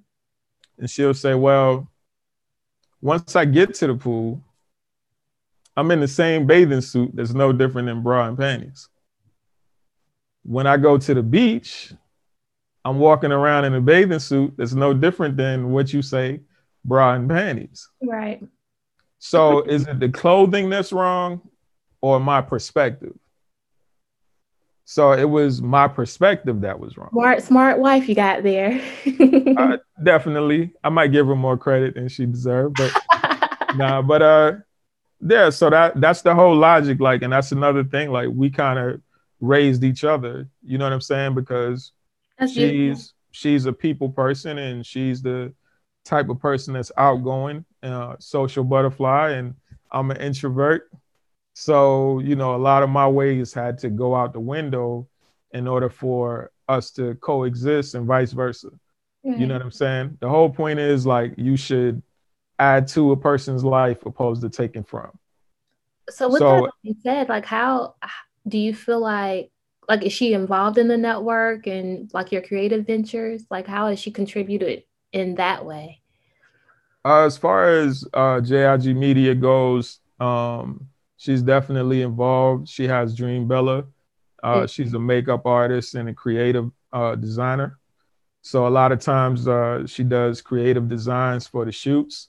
she'll say, well, once I get to the pool, I'm in the same bathing suit that's no different than bra and panties. When I go to the beach, I'm walking around in a bathing suit that's no different than what you say, bra and panties. Right. So is it the clothing that's wrong or my perspective? So it was my perspective that was wrong. Smart wife you got there. Definitely. I might give her more credit than she deserved, but yeah, so that's the whole logic. Like, and that's another thing, like, we kind of raised each other, you know what I'm saying? Because she's a people person, and she's the type of person that's outgoing, social butterfly, and I'm an introvert. So, you know, a lot of my ways had to go out the window in order for us to coexist, and vice versa. Right. You know what I'm saying? The whole point is, like, you should add to a person's life opposed to taking from. So with that being said, like, how do you feel like, is she involved in the network and, like, your creative ventures? Like, how has she contributed in that way? As far as J.I.G. Media goes, she's definitely involved. She has Dream Bella. She's a makeup artist and a creative designer. So a lot of times she does creative designs for the shoots.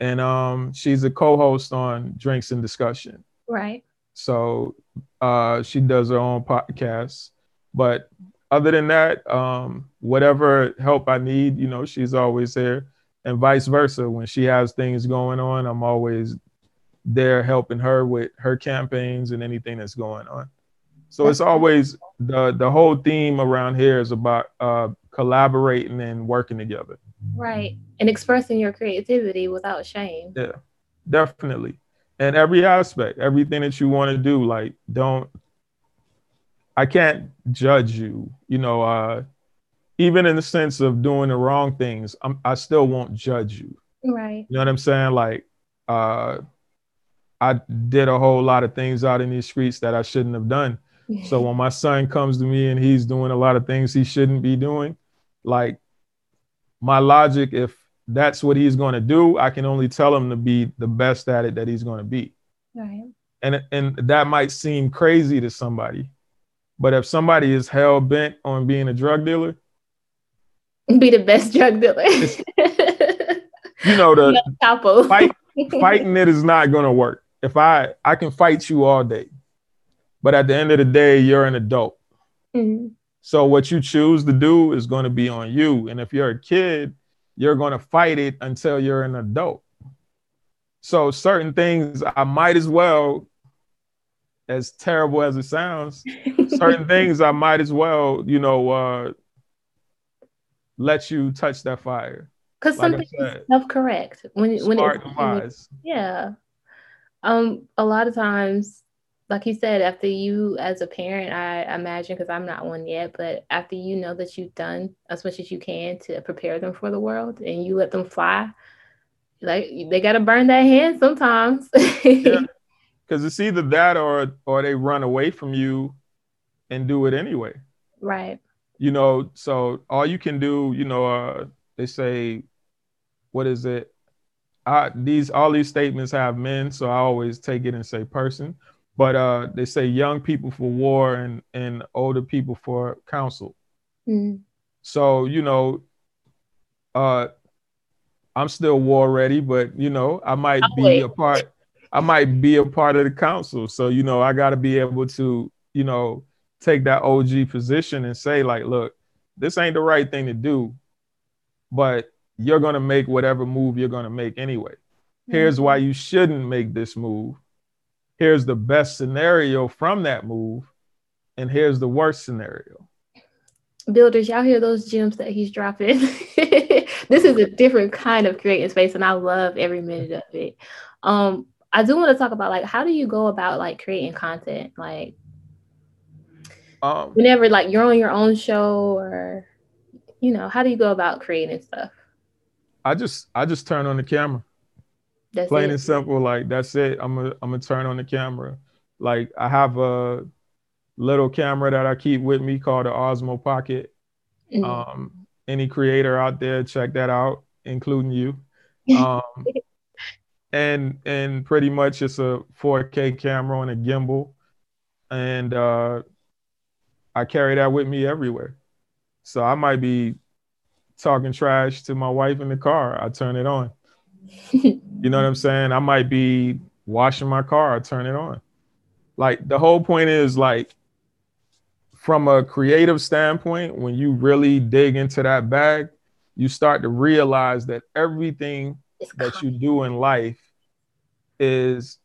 And she's a co-host on Drinks and Discussion. Right. So she does her own podcast. But other than that, whatever help I need, you know, she's always there. And vice versa. When she has things going on, I'm always they're helping her with her campaigns and anything that's going on. So it's always the whole theme around here is about collaborating and working together. Right. And expressing your creativity without shame. Yeah, definitely. And every aspect, everything that you want to do, like, I can't judge you, you know, even in the sense of doing the wrong things, I still won't judge you. Right. You know what I'm saying? Like, I did a whole lot of things out in these streets that I shouldn't have done. So when my son comes to me and he's doing a lot of things he shouldn't be doing, like, my logic, if that's what he's going to do, I can only tell him to be the best at it that he's going to be. Right. And that might seem crazy to somebody, but if somebody is hell bent on being a drug dealer, be the best drug dealer. You know, the fighting it is not going to work. If I can fight you all day, but at the end of the day, you're an adult. So what you choose to do is going to be on you. And if you're a kid, you're going to fight it until you're an adult. So certain things, I might as well, as terrible as it sounds, certain things I might as well, you know, let you touch that fire. Because something is self-correct when it's, yeah. A lot of times, like you said, after you as a parent, I imagine, because I'm not one yet, but after you know that you've done as much as you can to prepare them for the world and you let them fly, like they got to burn that hand sometimes. Yeah. Because it's either that or they run away from you and do it anyway. Right. You know, so all you can do, you know, they say, what is it? All these statements have men, so I always take it and say person. But they say young people for war and older people for counsel. Mm. So, you know, I'm still war ready, but, you know, I might be a part of the council. So, you know, I got to be able to, you know, take that OG position and say, like, look, this ain't the right thing to do, but you're going to make whatever move you're going to make anyway. Mm-hmm. Here's why you shouldn't make this move. Here's the best scenario from that move. And here's the worst scenario. Builders, y'all hear those gems that he's dropping? This is a different kind of creating space, and I love every minute of it. I do want to talk about, like, how do you go about, like, creating content? Like, whenever, like, you're on your own show or, you know, how do you go about creating stuff? I just turn on the camera. That's plain and simple. Like, that's it. I'm gonna turn on the camera. Like, I have a little camera that I keep with me called the Osmo Pocket. Mm-hmm. Any creator out there, check that out, including you. And pretty much it's a 4K camera on a gimbal. And I carry that with me everywhere. So I might be talking trash to my wife in the car. I turn it on. You know what I'm saying? I might be washing my car. I turn it on. Like, the whole point is, like, from a creative standpoint, when you really dig into that bag, you start to realize that everything that you do in life is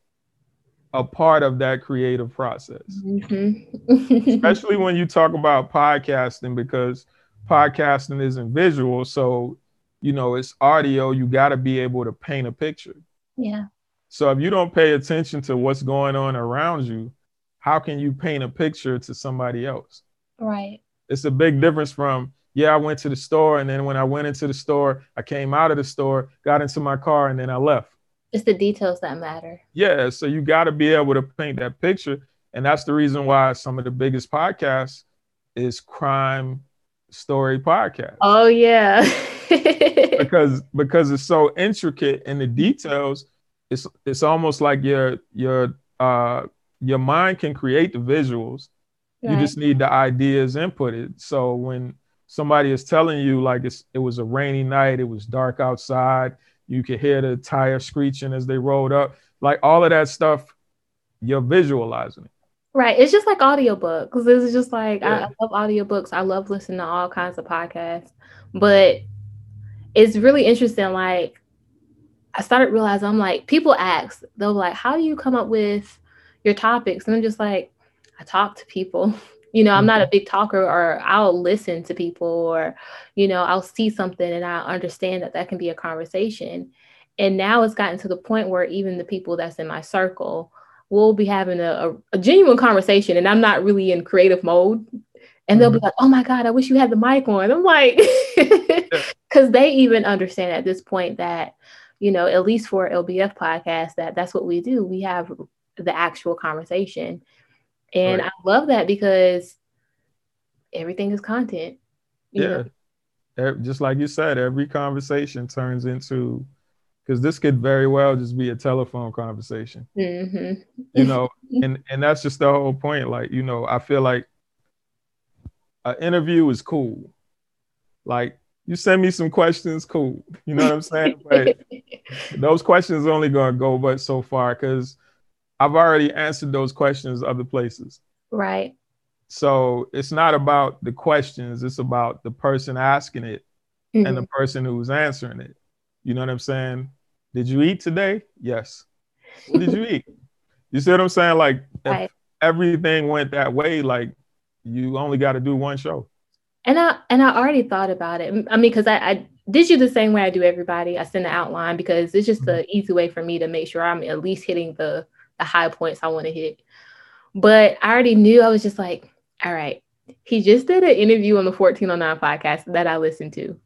a part of that creative process. Mm-hmm. Especially when you talk about podcasting, because podcasting isn't visual. So, you know, it's audio. You got to be able to paint a picture. Yeah. So if you don't pay attention to what's going on around you, how can you paint a picture to somebody else? Right. It's a big difference from, yeah, I went to the store, and then when I went into the store, I came out of the store, got into my car, and then I left. It's the details that matter. Yeah, so you got to be able to paint that picture, and that's the reason why some of the biggest podcasts is crime story podcasts. Oh, yeah. because it's so intricate in the details, it's almost like your mind can create the visuals. Right. You just need the ideas inputted. So when somebody is telling you, like, it was a rainy night, it was dark outside, you could hear the tire screeching as they rolled up, like, all of that stuff, you're visualizing it. Right. It's just like audiobooks. This is just like, yeah. I love audiobooks. I love listening to all kinds of podcasts, but it's really interesting. Like, I started realizing, I'm like, people ask, they'll be like, how do you come up with your topics? And I'm just like, I talk to people. You know, I'm not a big talker, or I'll listen to people, or, you know, I'll see something and I understand that can be a conversation. And now it's gotten to the point where even the people that's in my circle will be having a genuine conversation, and I'm not really in creative mode. And they'll be like, oh my God, I wish you had the mic on. I'm like, because they even understand at this point that, you know, at least for LBF podcast, that's what we do. We have the actual conversation. And right. I love that, because everything is content. You know? Just like you said, every conversation turns into, because this could very well just be a telephone conversation. Mm-hmm. You know, and that's just the whole point. Like, you know, I feel like an interview is cool. Like, you send me some questions, cool. You know what I'm saying? But those questions are only going to go but so far, because I've already answered those questions other places. Right. So it's not about the questions. It's about the person asking it, mm-hmm. and the person who's answering it. You know what I'm saying? Did you eat today? Yes. What did you eat? You see what I'm saying? Like, right. If everything went that way, like, you only got to do one show. And I already thought about it. I mean, because I did you the same way I do everybody. I send an outline, because it's just an easy way for me to make sure I'm at least hitting the high points I want to hit. But I already knew. I was just like, all right, he just did an interview on the 1409 podcast that I listened to.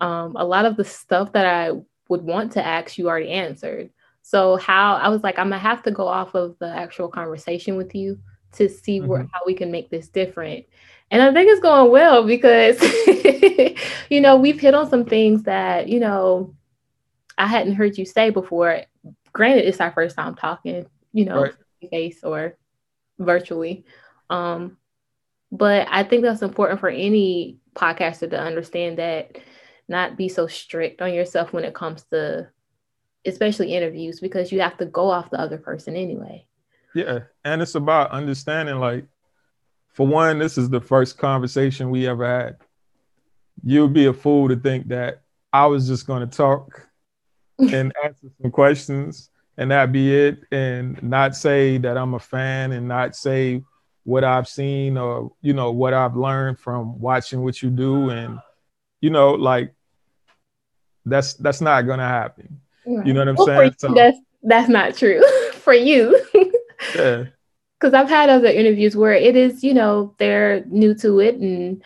A lot of the stuff that I would want to ask, you already answered. So how I was like, I'm going to have to go off of the actual conversation with you to see how we can make this different. And I think it's going well because, you know, we've hit on some things that, you know, I hadn't heard you say before. Granted, it's our first time talking, you know, face or virtually. But I think that's important for any podcaster to understand that, not be so strict on yourself when it comes to, especially interviews, because you have to go off the other person anyway. Yeah. And it's about understanding, like, for one, this is the first conversation we ever had. You'd be a fool to think that I was just going to talk and answer some questions and that'd be it, and not say that I'm a fan and not say what I've seen or, you know, what I've learned from watching what you do. And, you know, like, that's not going to happen. Right. You know what I'm saying? So, that's not true for you. Yeah. Because I've had other interviews where it is, you know, they're new to it and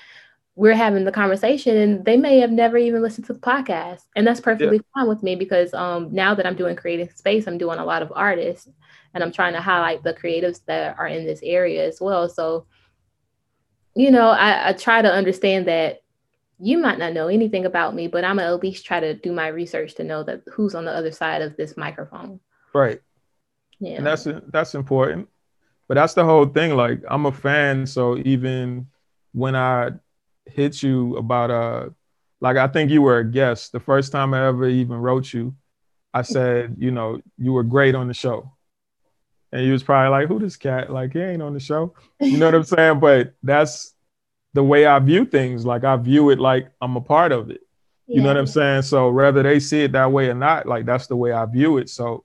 we're having the conversation and they may have never even listened to the podcast. And that's perfectly fine with me because now that I'm doing creative space, I'm doing a lot of artists and I'm trying to highlight the creatives that are in this area as well. So, you know, I try to understand that you might not know anything about me, but I'm gonna at least try to do my research to know that who's on the other side of this microphone. Right. Yeah. And that's important. But that's the whole thing. Like, I'm a fan. So even when I hit you about, like, I think you were a guest. The first time I ever even wrote you, I said, you know, you were great on the show. And you was probably like, who this cat? Like, he ain't on the show. You know what I'm saying? But that's the way I view things. Like, I view it like I'm a part of it. You know what I'm saying? So whether they see it that way or not, like, that's the way I view it. So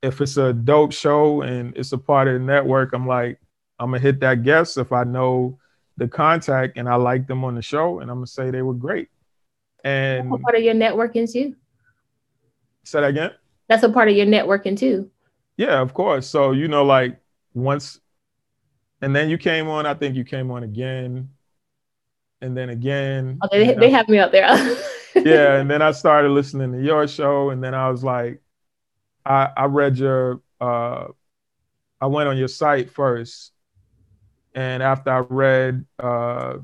if it's a dope show and it's a part of the network, I'm like, I'm gonna hit that guest if I know the contact and I like them on the show, and I'm gonna say they were great. And that's a part of your networking too. Say that again? That's a part of your networking too. Yeah, of course. So, you know, like, once, and then you came on, I think you came on again and then again. Oh, they have me up there. Yeah, and then I started listening to your show, and then I was like, I read your, I went on your site first. And after I read, I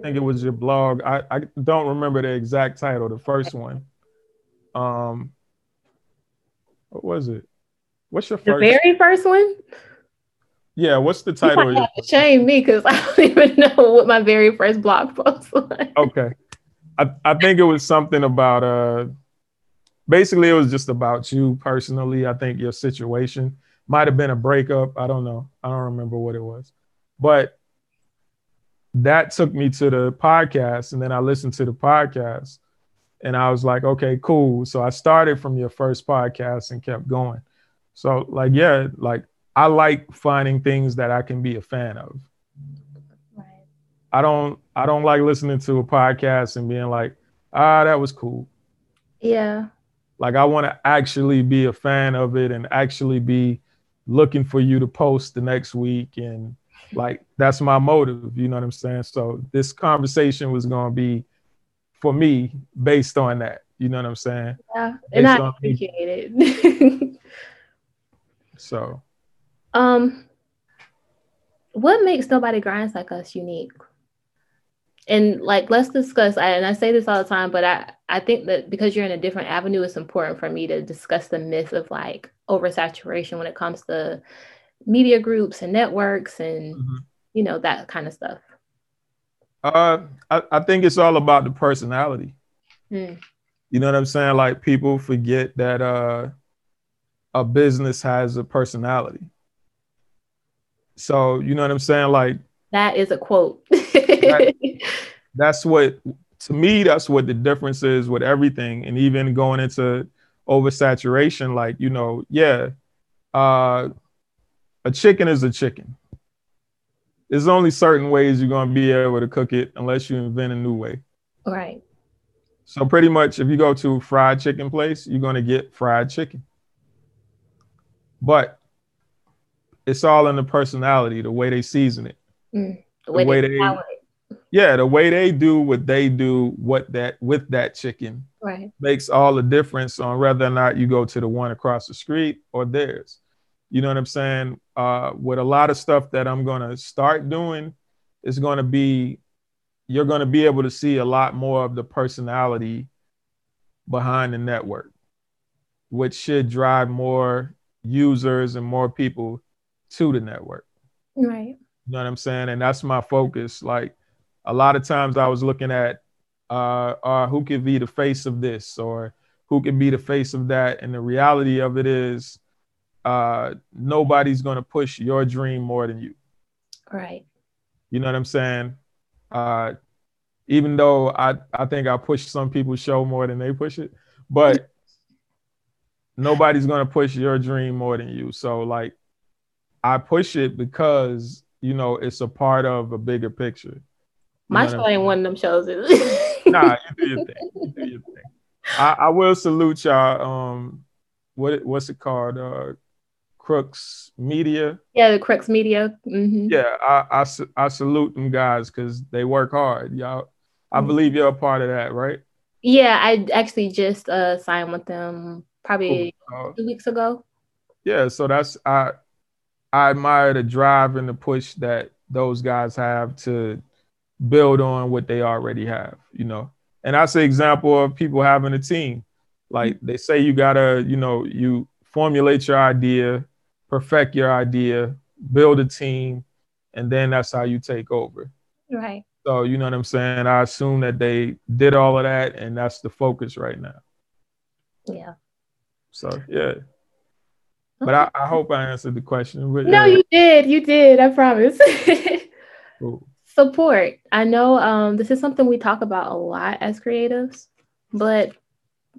think it was your blog. I don't remember the exact title, the first one. What was it? What's your first? The very first one? Yeah, what's the title? You might have to shame me because I don't even know what my very first blog post was. Okay. I think it was something about, basically, it was just about you personally. I think your situation might have been a breakup. I don't know. I don't remember what it was. But that took me to the podcast. And then I listened to the podcast. And I was like, okay, cool. So I started from your first podcast and kept going. So, like, yeah, like, I like finding things that I can be a fan of. Right. I don't like listening to a podcast and being like, that was cool. Yeah. Like, I want to actually be a fan of it and actually be looking for you to post the next week. And, like, that's my motive. You know what I'm saying? So this conversation was going to be for me based on that. You know what I'm saying? Yeah. And I appreciate it. So. What makes Nobody Grinds Like Us unique? And, like, let's discuss, and I say this all the time, but I think that because you're in a different avenue, it's important for me to discuss the myth of, like, oversaturation when it comes to media groups and networks and, you know, that kind of stuff. I think it's all about the personality. You know what I'm saying? Like, people forget that a business has a personality. So, you know what I'm saying? Like, that is a quote. That's what, to me, that's what the difference is with everything. And even going into oversaturation, like, you know, a chicken is a chicken. There's only certain ways you're going to be able to cook it unless you invent a new way. Right. So pretty much if you go to a fried chicken place, you're going to get fried chicken. But it's all in the personality, the way they season it, the way they yeah, the way they do what they do, what that with that chicken, right, makes all the difference on whether or not you go to the one across the street or theirs. You know what I'm saying? With a lot of stuff that I'm going to start doing, it's going to be, you're going to be able to see a lot more of the personality behind the network, which should drive more users and more people to the network. Right. You know what I'm saying? And that's my focus. Like a lot of times I was looking at who could be the face of this or who could be the face of that. And the reality of it is nobody's going to push your dream more than you. Right. You know what I'm saying? Even though I think I push some people's show more than they push it, but nobody's going to push your dream more than you. So like I push it because, you know, it's a part of a bigger picture. You My show ain't one of them shows. Nah, you do your thing. You do your thing. I will salute y'all. What's it called? Crooks Media. Yeah, the Crooks Media. Mm-hmm. Yeah, I salute them guys because they work hard, y'all. I believe you're a part of that, right? Yeah, I actually just signed with them probably 2 weeks ago. Yeah, so that's I admire the drive and the push that those guys have to build on what they already have, you know. And that's an example of people having a team. Like they say, you gotta, you know, you formulate your idea, perfect your idea, build a team, and then that's how you take over. Right. So, you know what I'm saying? I assume that they did all of that and that's the focus right now. Yeah. So, yeah. But I hope I answered the question. But, no, you did. You did. I promise. Cool. Support. I know this is something we talk about a lot as creatives, but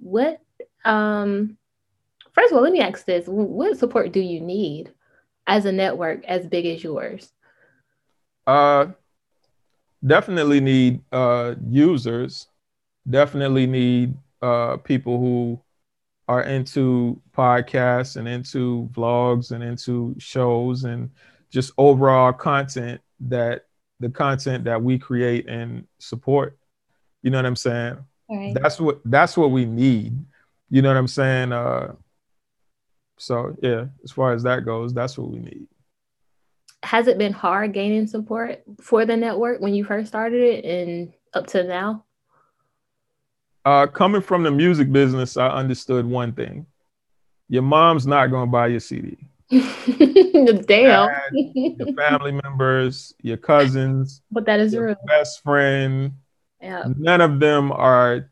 what, first of all, let me ask this. What support do you need as a network as big as yours? Definitely need users. Definitely need people who are into podcasts and into vlogs and into shows and just overall content, that the content that we create and support. You know what I'm saying? Right. That's what we need. You know what I'm saying? So yeah, as far as that goes, that's what we need. Has it been hard gaining support for the network when you first started it and up to now? Coming from the music business, I understood one thing. Your mom's not going to buy your CD. Damn. Your family members, your cousins, but that is your real best friend. Yeah. None of them are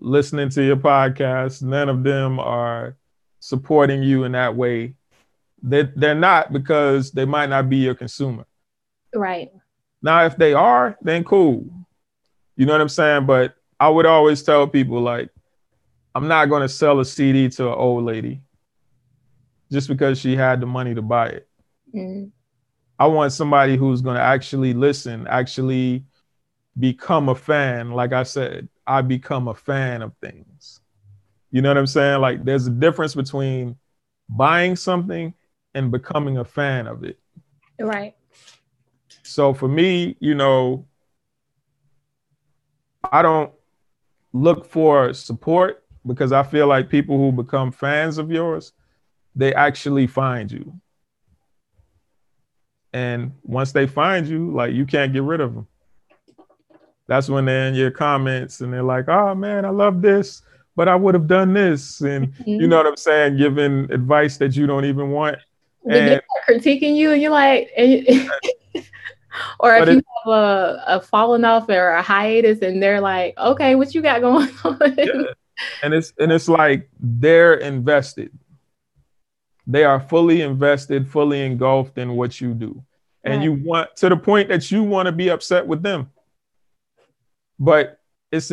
listening to your podcast. None of them are supporting you in that way. They're not, because they might not be your consumer. Right. Now, if they are, then cool. You know what I'm saying? But I would always tell people, like, I'm not going to sell a CD to an old lady just because she had the money to buy it. Mm-hmm. I want somebody who's going to actually listen, actually become a fan. Like I said, I become a fan of things. You know what I'm saying? Like, there's a difference between buying something and becoming a fan of it. Right. So for me, you know, I don't look for support, because I feel like people who become fans of yours, they actually find you. And once they find you, like, you can't get rid of them. That's when they're in your comments and they're like, oh man, I love this, but I would have done this. And you know what I'm saying? Giving advice that you don't even want. And they're critiquing you and you're like, or if you have a falling off or a hiatus and they're like, okay, what you got going on? Yeah. And it's like, they're invested. They are fully invested, fully engulfed in what you do. And right. You want, to the point that you want to be upset with them. But it's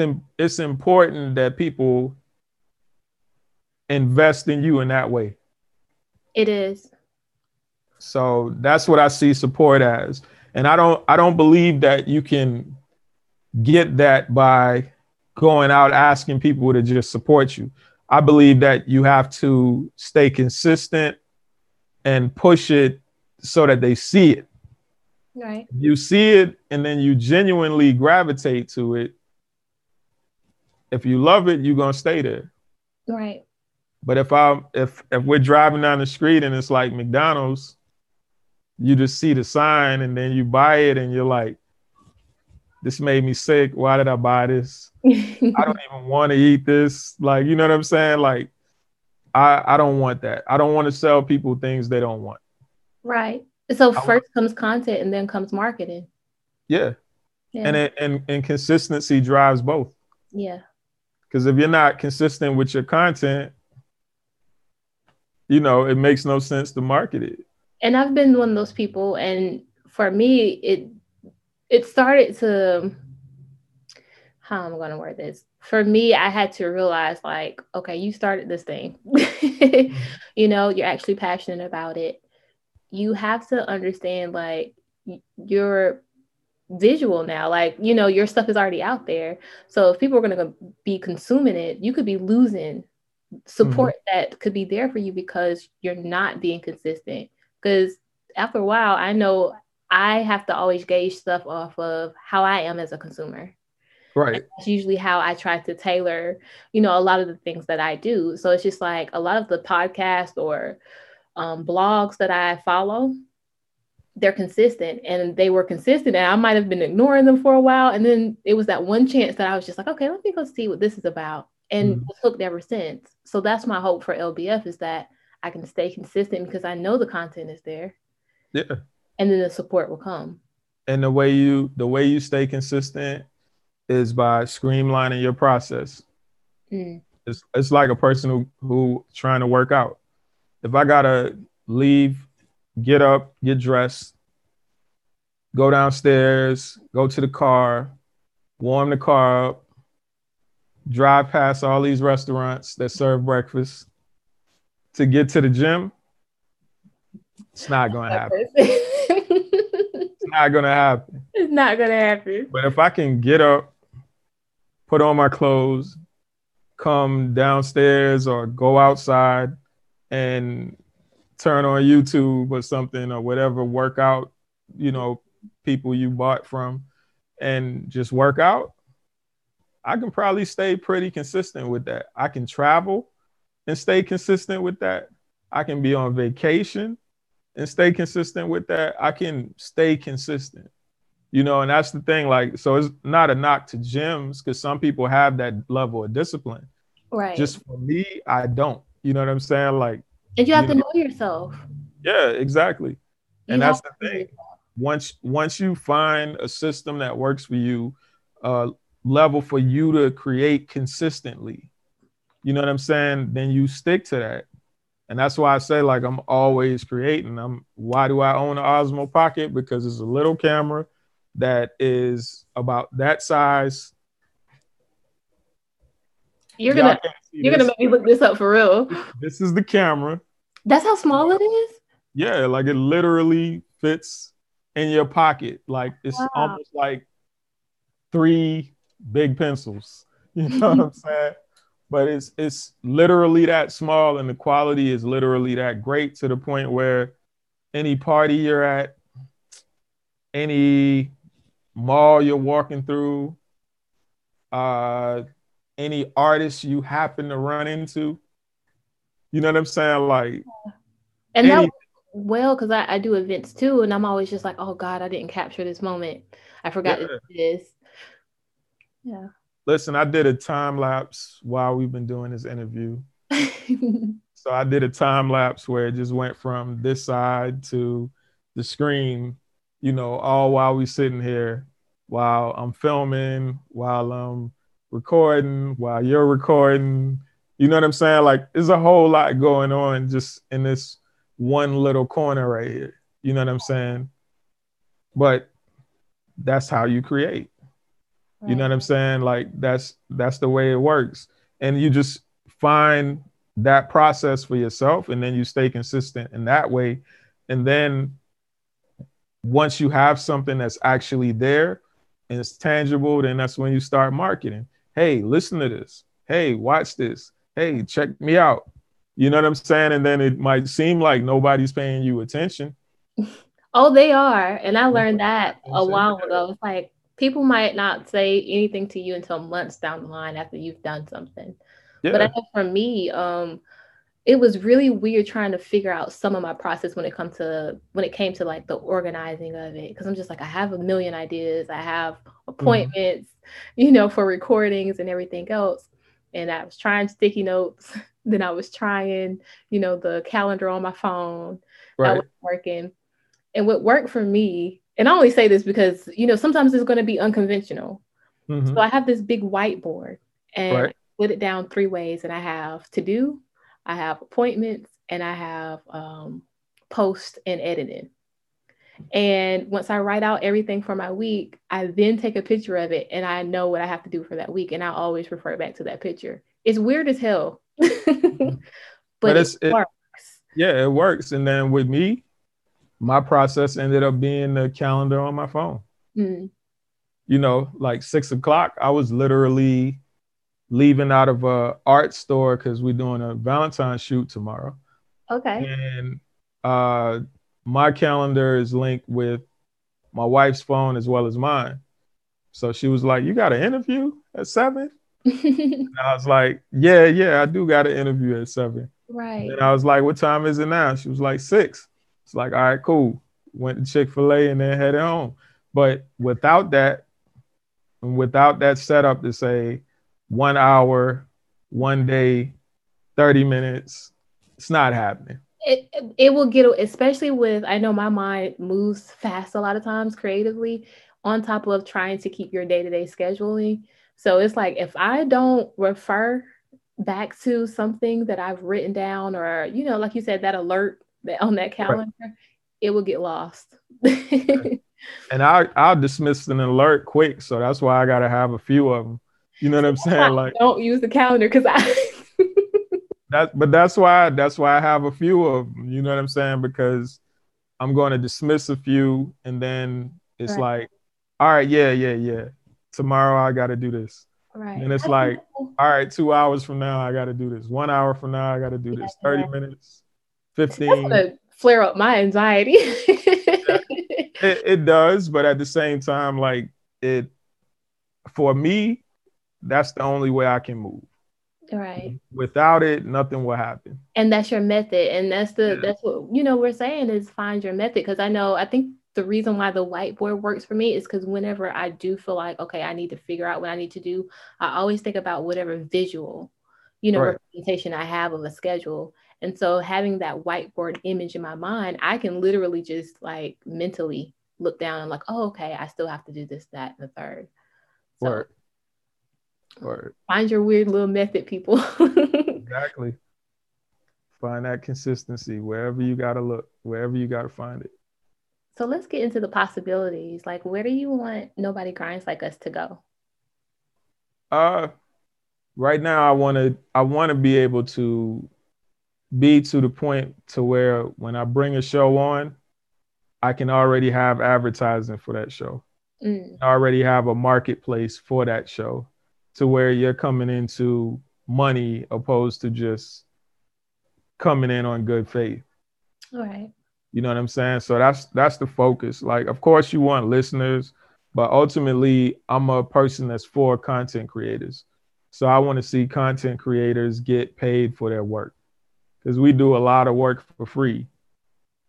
important that people invest in you in that way. It is. So that's what I see support as. And I don't believe that you can get that by going out asking people to just support you. I believe that you have to stay consistent and push it so that they see it. Right. You see it and then you genuinely gravitate to it. If you love it, you're going to stay there. Right. But if we're driving down the street and it's like McDonald's, you just see the sign and then you buy it and you're like, this made me sick. Why did I buy this? I don't even want to eat this. Like, you know what I'm saying? Like, I don't want that. I don't want to sell people things they don't want. Right. So first comes content and then comes marketing. Yeah. And consistency drives both. Yeah. Because if you're not consistent with your content, you know, it makes no sense to market it. And I've been one of those people. And for me, it started to, how am I going to word this? For me, I had to realize, like, okay, you started this thing. You know, you're actually passionate about it. You have to understand, like, you're visual now. Like, you know, your stuff is already out there. So if people are going to be consuming it, you could be losing support that could be there for you because you're not being consistent. Because after a while, I know I have to always gauge stuff off of how I am as a consumer. Right. And that's usually how I try to tailor, you know, a lot of the things that I do. So it's just like a lot of the podcasts or blogs that I follow, they're consistent, and they were consistent, and I might have been ignoring them for a while. And then it was that one chance that I was just like, okay, let me go see what this is about. And was hooked ever since. So that's my hope for LBF, is that I can stay consistent because I know the content is there. Yeah. And then the support will come. And the way you stay consistent is by streamlining your process. It's like a person who trying to work out. If I gotta leave, get up, get dressed, go downstairs, go to the car, warm the car up, drive past all these restaurants that serve breakfast to get to the gym, it's not gonna happen. It's not gonna happen. It's not gonna happen. But if I can get up, put on my clothes, come downstairs or go outside and turn on YouTube or something or whatever workout, you know, people you bought from, and just work out, I can probably stay pretty consistent with that. I can travel and stay consistent with that. I can be on vacation and stay consistent with that. I can stay consistent, you know, and that's the thing. Like, so it's not a knock to gyms, because some people have that level of discipline. Right. Just for me, I don't. You know what I'm saying? Like, and you have to know yourself. Yeah, exactly. And that's the thing. Once you find a system that works for you, level for you to create consistently, you know what I'm saying, then you stick to that. And that's why I say, like, I'm always creating. Why do I own an Osmo Pocket? Because it's a little camera that is about that size. You're gonna make me look this up for real. This is the camera. That's how small it is? Yeah, like it literally fits in your pocket. Like, it's almost like 3 big pencils. You know what I'm saying? But it's literally that small, and the quality is literally that great, to the point where any party you're at, any mall you're walking through, any artist you happen to run into, you know what I'm saying? Like, and that, well, because I do events too, and I'm always just like, oh God, I didn't capture this moment. I forgot to do this. Yeah. Listen, I did a time lapse while we've been doing this interview. So I did a time lapse where it just went from this side to the screen, you know, all while we sitting here, while I'm filming, while I'm recording, while you're recording. You know what I'm saying? Like, there's a whole lot going on just in this one little corner right here. You know what I'm saying? But that's how you create. You know what I'm saying? Like, that's the way it works. And you just find that process for yourself, and then you stay consistent in that way. And then once you have something that's actually there and it's tangible, then that's when you start marketing. Hey, listen to this. Hey, watch this. Hey, check me out. You know what I'm saying? And then it might seem like nobody's paying you attention, Oh, they are. And I learned that a while ago. It's like people might not say anything to you until months down the line after you've done something. Yeah. But I know for me, it was really weird trying to figure out some of my process when it came to like the organizing of it. Cause I'm just like, I have a million ideas. I have appointments, for recordings and everything else. And I was trying sticky notes. Then I was trying, the calendar on my phone. Right. I was working. And what worked for me, and I only say this because, sometimes it's going to be unconventional. Mm-hmm. So I have this big whiteboard and I split it down three ways. And I have to do, I have appointments, and I have post and editing. And once I write out everything for my week, I then take a picture of it and I know what I have to do for that week. And I always refer back to that picture. It's weird as hell, but it works. Yeah, it works. And then with me, my process ended up being the calendar on my phone. Mm. Like 6 o'clock, I was literally leaving out of a art store because we're doing a Valentine's shoot tomorrow. Okay. And my calendar is linked with my wife's phone as well as mine. So she was like, "You got an interview at 7?" And I was like, yeah, I do got an interview at 7. Right. And I was like, "What time is it now?" She was like, 6. It's like, all right, cool. Went to Chick-fil-A and then headed home. But without that setup to say, 1 hour, 1 day, 30 minutes. It's not happening. It will get, especially with, I know my mind moves fast a lot of times creatively on top of trying to keep your day-to-day scheduling. So it's like, if I don't refer back to something that I've written down or, like you said, that alert that on that calendar, it will get lost. And I'll dismiss an alert quick. So that's why I got to have a few of them. You know what I'm saying? Like, don't use the calendar because I. But that's why I have a few of them. You know what I'm saying? Because I'm going to dismiss a few, and then it's like, all right, yeah. Tomorrow I got to do this. Right. And it's like, all right, 2 hours from now I got to do this. 1 hour from now I got to do this. 30 minutes, 15. That's gonna flare up my anxiety. It does, but at the same time, like it for me. That's the only way I can move. Right. Without it, nothing will happen. And that's your method. And that's what, we're saying is find your method. Cause I think the reason why the whiteboard works for me is because whenever I do feel like, okay, I need to figure out what I need to do, I always think about whatever visual, representation I have of a schedule. And so having that whiteboard image in my mind, I can literally just like mentally look down and like, oh, okay, I still have to do this, that, and the third. So, Or find your weird little method, people. Exactly. Find that consistency wherever you got to look, wherever you got to find it. So let's get into the possibilities. Like, where do you want Nobody Grinds Like Us to go? Right now, I want to be able to be to the point to where when I bring a show on, I can already have advertising for that show. Mm. I already have a marketplace for that show. To where you're coming into money opposed to just coming in on good faith. All right. You know what I'm saying? So that's the focus. Like, of course you want listeners, but ultimately I'm a person that's for content creators. So I want to see content creators get paid for their work because we do a lot of work for free.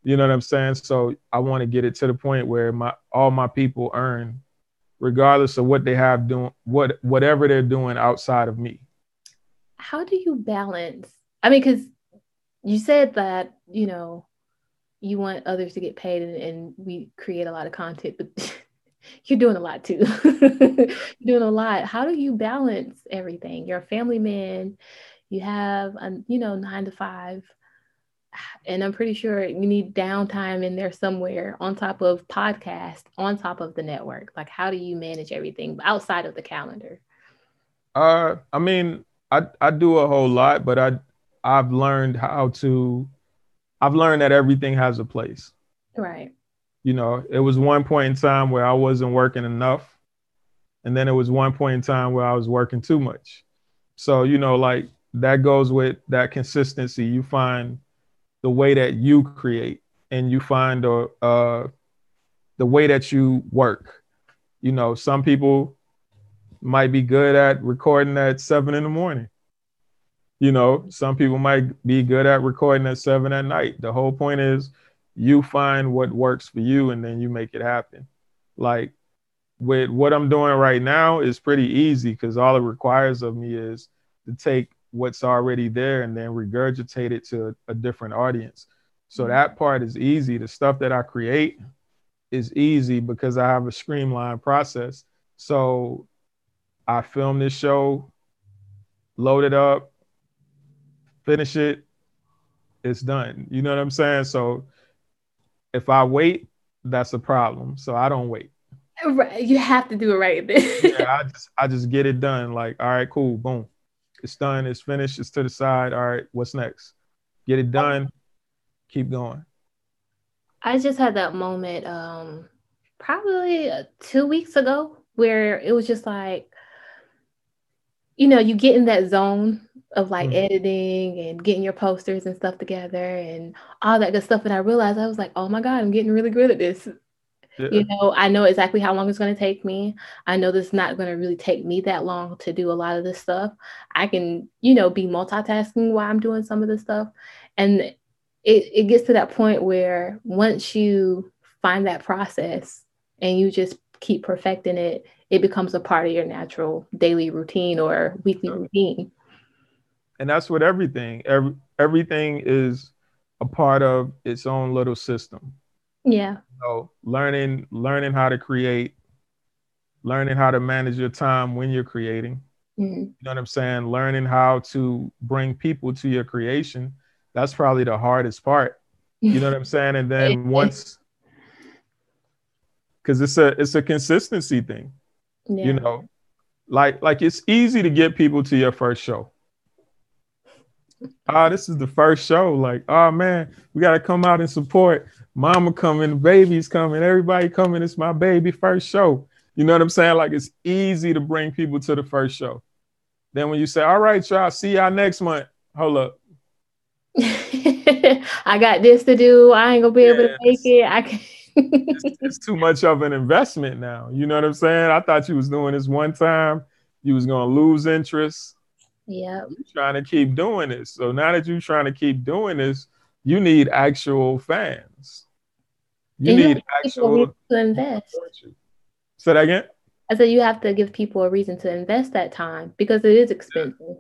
You know what I'm saying? So I want to get it to the point where all my people earn regardless of what they have doing, whatever they're doing outside of me. How do you balance? I mean, because you said that, you want others to get paid and we create a lot of content, but you're doing a lot too. You're doing a lot. How do you balance everything? You're a family man, you have, 9 to 5, and I'm pretty sure you need downtime in there somewhere on top of podcast, on top of the network. Like, how do you manage everything outside of the calendar? I mean, I do a whole lot, but I've learned that everything has a place. Right. It was one point in time where I wasn't working enough. And then it was one point in time where I was working too much. So, like that goes with that consistency. You find the way that you create. and you find the way that you work. You know, some people might be good at recording at 7 in the morning. You know, some people might be good at recording at 7 at night. The whole point is you find what works for you and then you make it happen. Like with what I'm doing right now is pretty easy because all it requires of me is to take what's already there and then regurgitate it to a different audience. So that part is easy. The stuff that I create is easy because I have a streamlined process. So I film this show, load it up, finish it, it's done. You know what I'm saying? So if I wait, that's a problem. So I don't wait. Right. You have to do it right then. Yeah, I just get it done. Like, all right, cool, boom. It's done, it's finished, it's to the side. All right, what's next? Get it done, keep going. I just had that moment probably 2 weeks ago where it was just like, you know, you get in that zone of like editing and getting your posters and stuff together and all that good stuff. And I realized I was like, oh my God, I'm getting really good at this. Yeah. You know, I know exactly how long it's going to take me. I know this is not going to really take me that long to do a lot of this stuff. I can, you know, be multitasking while I'm doing some of this stuff. And it gets to that point where once you find that process and you just keep perfecting it, it becomes a part of your natural daily routine or weekly routine. And that's what everything, everything is a part of its own little system. Yeah. So learning how to create, learning how to manage your time when you're creating, you know what I'm saying? Learning how to bring people to your creation. That's probably the hardest part. You know what I'm saying? And then once, because it's a consistency thing, you know, like it's easy to get people to your first show. Oh, this is the first show. Like, oh man, we got to come out and support. Mama coming, baby's coming, everybody coming. It's my baby first show. You know what I'm saying? Like, it's easy to bring people to the first show. Then when you say, all right, y'all, see y'all next month. Hold up. I got this to do. I ain't gonna be able to make it. I can't. It's too much of an investment now. You know what I'm saying? I thought you was doing this one time. You was gonna lose interest. Yeah. You're trying to keep doing this. So now that you're trying to keep doing this, you need actual fans. You need actual people to invest. Say that again? I said you have to give people a reason to invest that time because it is expensive. Yeah.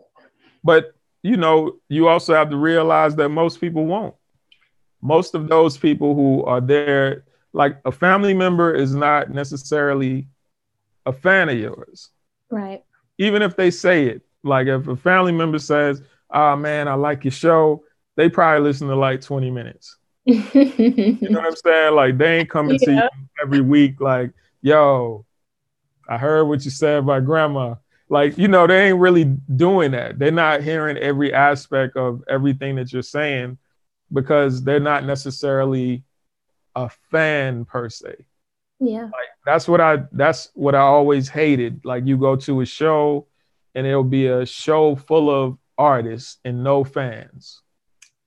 But you know, you also have to realize that most people won't. Most of those people who are there, like a family member is not necessarily a fan of yours. Right. Even if they say it, like if a family member says, oh man, I like your show, they probably listen to like 20 minutes. You know what I'm saying? Like they ain't coming to you every week like, yo, I heard what you said about grandma. Like, you know, they ain't really doing that. They're not hearing every aspect of everything that you're saying because they're not necessarily a fan per se. Yeah. Like, that's what I always hated. Like you go to a show and it'll be a show full of artists and no fans.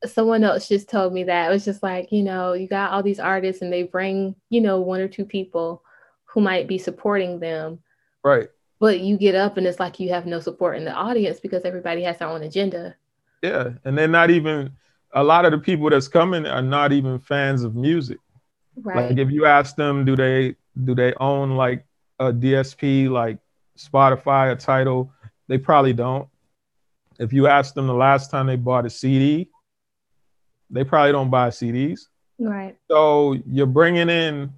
Someone else just told me that. It was just like, you know, you got all these artists and they bring, you know, one or two people who might be supporting them. Right. But you get up and it's like you have no support in the audience because everybody has their own agenda. Yeah. And they're not even, a lot of the people that's coming are not even fans of music. Right. Like if you ask them, do they own like a DSP, like Spotify or Tidal? They probably don't. If you ask them the last time they bought a CD, they probably don't buy CDs. Right. So you're bringing in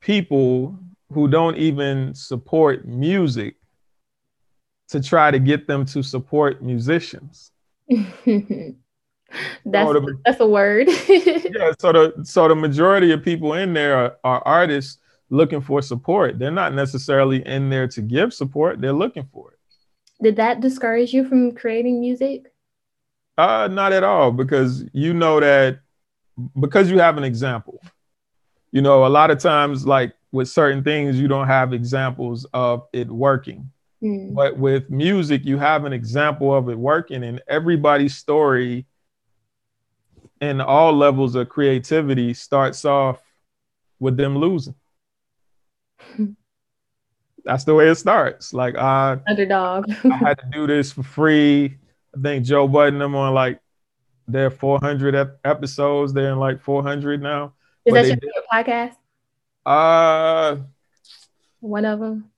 people who don't even support music to try to get them to support musicians. That's a word. Yeah, so the majority of people in there are artists looking for support. They're not necessarily in there to give support. They're looking for it. Did that discourage you from creating music? Not at all, because you know that, because you have an example. You know, a lot of times, like, with certain things, you don't have examples of it working. But with music, you have an example of it working, and everybody's story in all levels of creativity starts off with them losing. That's the way it starts. Like, underdog. I had to do this for free. I think Joe Budden, I'm on like their 400 episodes. They're in like 400 now. Is that your favorite podcast? One of them.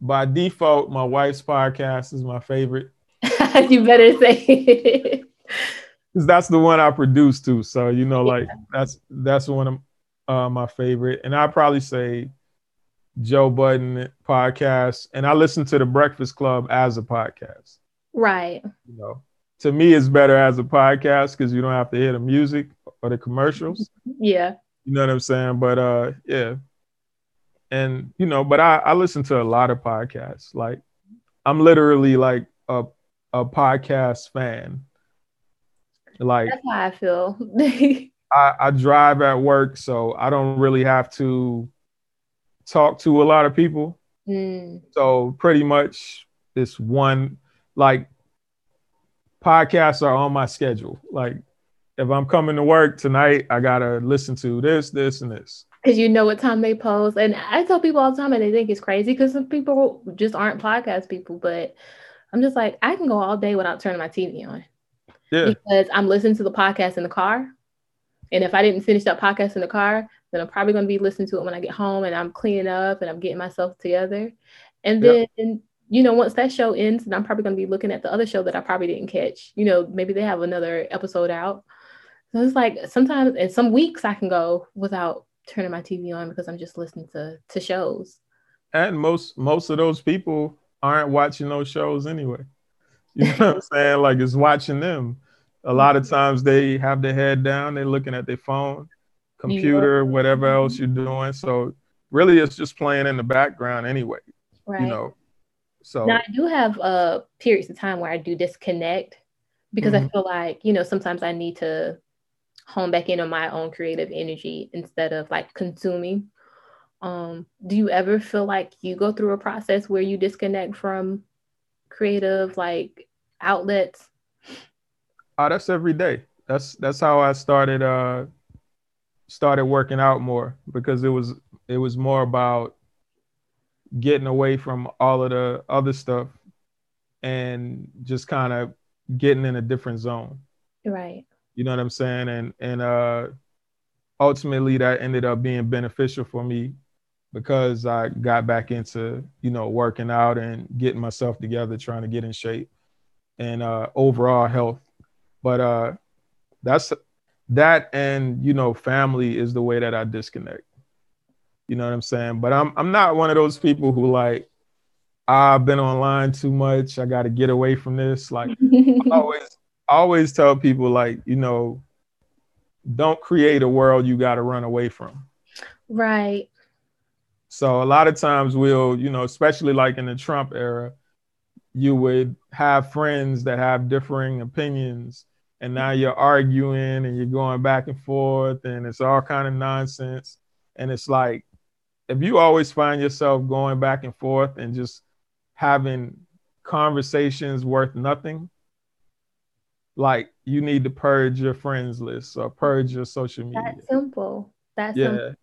By default, my wife's podcast is my favorite. You better say it. Because that's the one I produce too. So, you know, like that's one of my favorite. And I probably say Joe Budden podcast. And I listen to The Breakfast Club as a podcast. Right. You know, to me, it's better as a podcast because you don't have to hear the music or the commercials. Yeah. You know what I'm saying? But yeah. And, you know, but I listen to a lot of podcasts. Like, I'm literally like a podcast fan. Like, that's how I feel. I drive at work, so I don't really have to talk to a lot of people. So pretty much this one, like, podcasts are on my schedule. Like, if I'm coming to work tonight, I gotta listen to this, this, and this. Because you know what time they post. And I tell people all the time, and they think it's crazy because some people just aren't podcast people. But I'm just like, I can go all day without turning my TV on. Yeah. Because I'm listening to the podcast in the car. And if I didn't finish that podcast in the car, then I'm probably going to be listening to it when I get home and I'm cleaning up and I'm getting myself together. And then, you know, once that show ends, then I'm probably going to be looking at the other show that I probably didn't catch. You know, maybe they have another episode out. So it's like sometimes, and some weeks I can go without turning my TV on because I'm just listening to shows. And most of those people aren't watching those shows anyway. You know what I'm saying? Like, it's watching them. A lot of times they have their head down, they're looking at their phone, computer, whatever else you're doing. So really it's just playing in the background anyway, you know? So now I do have periods of time where I do disconnect because I feel like, you know, sometimes I need to hone back in on my own creative energy instead of like consuming. Do you ever feel like you go through a process where you disconnect from creative like outlets? Oh, that's every day. That's how I started started working out more, because it was more about getting away from all of the other stuff and just kind of getting in a different zone. Right. You know what I'm saying? And ultimately that ended up being beneficial for me because I got back into, you know, working out and getting myself together, trying to get in shape and overall health. But that and, you know, family is the way that I disconnect. You know what I'm saying? But I'm not one of those people who like, I've been online too much. I got to get away from this. Like, I always tell people, like, you know, don't create a world you got to run away from. Right. So a lot of times we'll, you know, especially like in the Trump era, you would have friends that have differing opinions, and now you're arguing and you're going back and forth and it's all kind of nonsense. And it's like, if you always find yourself going back and forth and just having conversations worth nothing, like, you need to purge your friends list or purge your social media. That's simple. That's simple.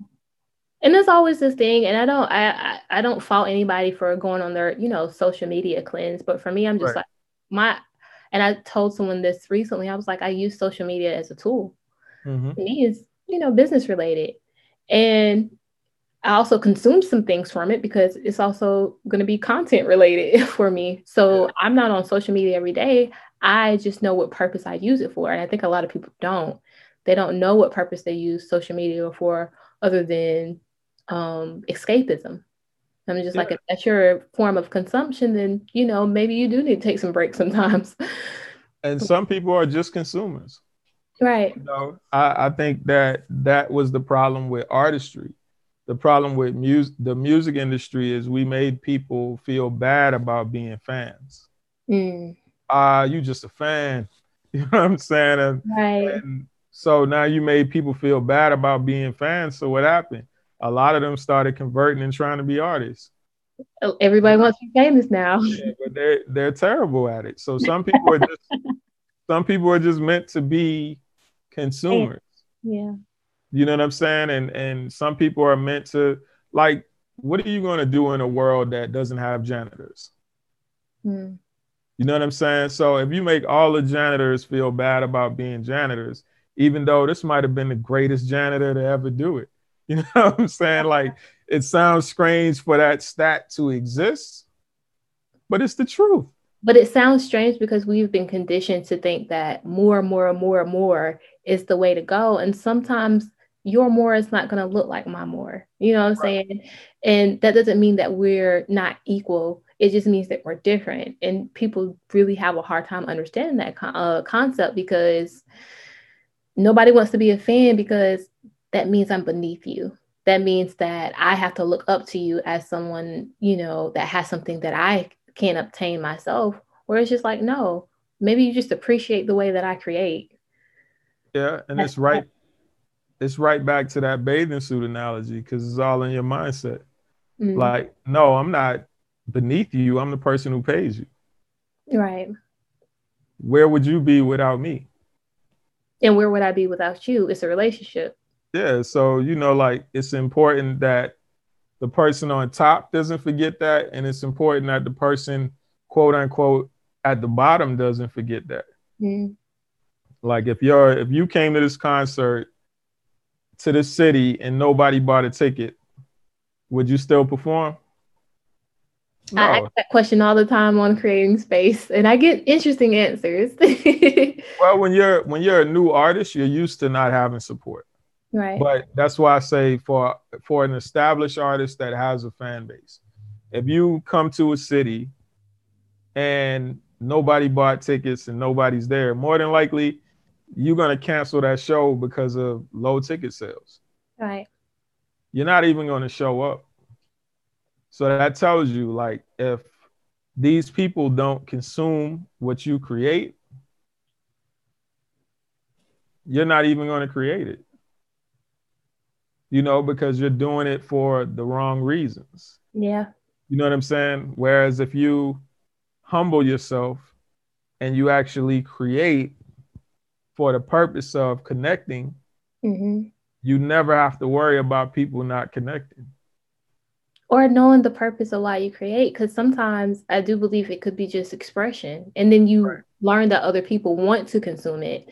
And there's always this thing, and I don't fault anybody for going on their, you know, social media cleanse. But for me, I'm just like and I told someone this recently, I was like, I use social media as a tool. For me, it's, you know, business related. And I also consume some things from it because it's also going to be content related for me. So I'm not on social media every day. I just know what purpose I use it for. And I think a lot of people don't. They don't know what purpose they use social media for other than escapism. I'm just like, if that's your form of consumption, then, you know, maybe you do need to take some breaks sometimes. And some people are just consumers. Right. You know, I think that was the problem with artistry. The problem with the music industry is we made people feel bad about being fans. You just a fan. You know what I'm saying? And, and so now you made people feel bad about being fans. So what happened? A lot of them started converting and trying to be artists. Everybody wants to be famous now. Yeah, but they're terrible at it. So some people are just some people are just meant to be consumers. Yeah. You know what I'm saying? And some people are meant to, like, what are you going to do in a world that doesn't have janitors? Mm. You know what I'm saying? So if you make all the janitors feel bad about being janitors, even though this might have been the greatest janitor to ever do it. You know what I'm saying? Like, it sounds strange for that stat to exist, but it's the truth. But it sounds strange because we've been conditioned to think that more and more and more and more is the way to go. And sometimes your more is not going to look like my more. You know what I'm saying? And that doesn't mean that we're not equal. It just means that we're different. And people really have a hard time understanding that concept because nobody wants to be a fan, because that means I'm beneath you. That means that I have to look up to you as someone, you know, that has something that I can't obtain myself. Where it's just like, no, maybe you just appreciate the way that I create. Yeah. And that's it's right back to that bathing suit analogy, because it's all in your mindset. Mm-hmm. Like, no, I'm not beneath you. I'm the person who pays you. Right. Where would you be without me? And where would I be without you? It's a relationship. Yeah. So, you know, like, it's important that the person on top doesn't forget that. And it's important that the person, quote unquote, at the bottom doesn't forget that. Mm-hmm. Like, if you came to this concert, to this city, and nobody bought a ticket, would you still perform? No. I ask that question all the time on Creating Space, and I get interesting answers. Well, when you're a new artist, you're used to not having support. Right. But that's why I say for an established artist that has a fan base, if you come to a city and nobody bought tickets and nobody's there, more than likely you're going to cancel that show because of low ticket sales. Right. You're not even going to show up. So that tells you, like, if these people don't consume what you create, you're not even going to create it. You know, because you're doing it for the wrong reasons. Yeah. You know what I'm saying? Whereas if you humble yourself and you actually create for the purpose of connecting, mm-hmm. you never have to worry about people not connecting. Or knowing the purpose of why you create, because sometimes I do believe it could be just expression. And then you learn that other people want to consume it.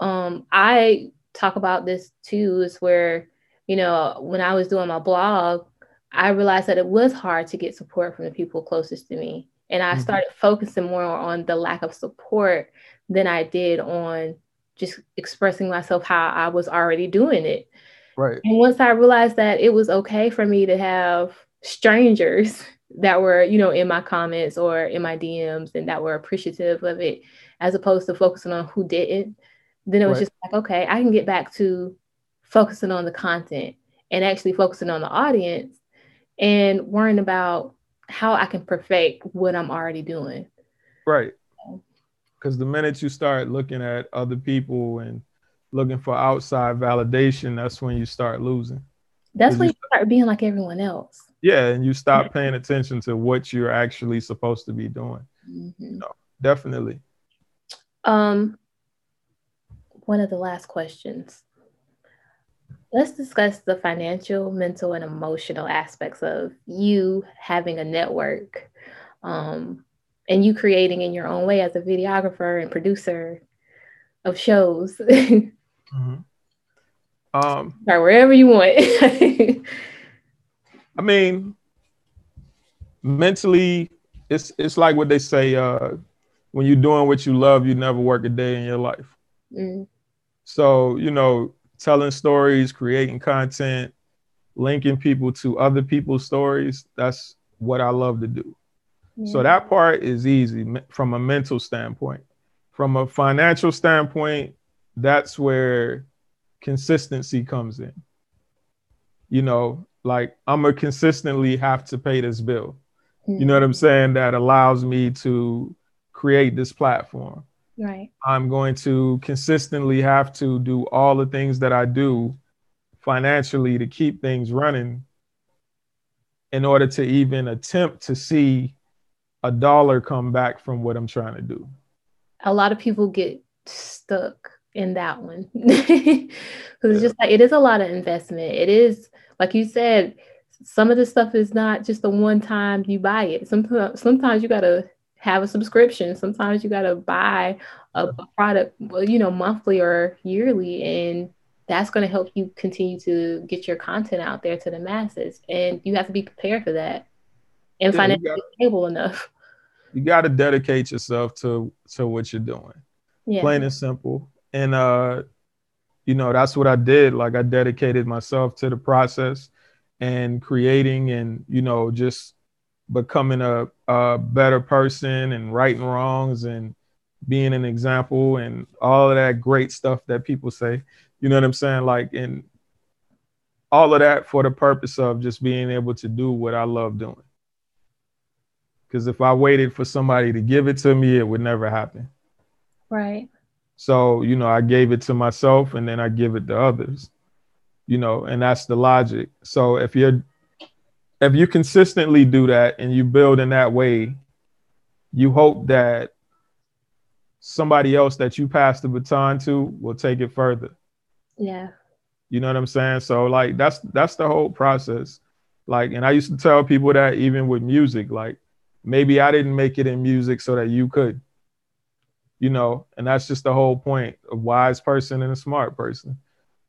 I talk about this too, is where, you know, when I was doing my blog, I realized that it was hard to get support from the people closest to me. And I started focusing more on the lack of support than I did on just expressing myself how I was already doing it. Right. And once I realized that it was okay for me to have strangers that were, you know, in my comments or in my DMs and that were appreciative of it, as opposed to focusing on who didn't, then it was just like, okay, I can get back to focusing on the content and actually focusing on the audience and worrying about how I can perfect what I'm already doing. Right. Because the minute you start looking at other people and looking for outside validation, that's when you start losing. That's when you start being like everyone else. Yeah. And you stop paying attention to what you're actually supposed to be doing. Mm-hmm. No, definitely. One of the last questions. Let's discuss the financial, mental, and emotional aspects of you having a network, and you creating in your own way as a videographer and producer of shows. Mm-hmm. Or wherever you want. I mean, mentally, it's like what they say, when you're doing what you love, you never work a day in your life. Mm-hmm. So, you know, telling stories, creating content, linking people to other people's stories, that's what I love to do. Yeah. So that part is easy from a mental standpoint. From a financial standpoint, that's where consistency comes in. You know, like, I'm going to consistently have to pay this bill. Mm-hmm. You know what I'm saying? That allows me to create this platform. Right. I'm going to consistently have to do all the things that I do financially to keep things running in order to even attempt to see a dollar come back from what I'm trying to do. a lot of people get stuck in that one. Because it's just like, it is a lot of investment. It is, like you said, some of this stuff is not just the one time you buy it. Sometimes you got to have a subscription. Sometimes you got to buy a product, well, you know, monthly or yearly. And that's going to help you continue to get your content out there to the masses. And you have to be prepared for that and financially stable enough. You got to dedicate yourself to what you're doing. Yeah. Plain and simple. And, you know, that's what I did. Like, I dedicated myself to the process and creating and, you know, just becoming a better person and righting wrongs and being an example and all of that great stuff that people say, you know what I'm saying? Like, and all of that for the purpose of just being able to do what I love doing. Because if I waited for somebody to give it to me, it would never happen. Right. So, you know, I gave it to myself and then I give it to others, you know, and that's the logic. So if you consistently do that and you build in that way, you hope that somebody else that you pass the baton to will take it further. Yeah. You know what I'm saying? So like, that's the whole process. Like, and I used to tell people that even with music, like, maybe I didn't make it in music so that you could. You know, and that's just the whole point, a wise person and a smart person.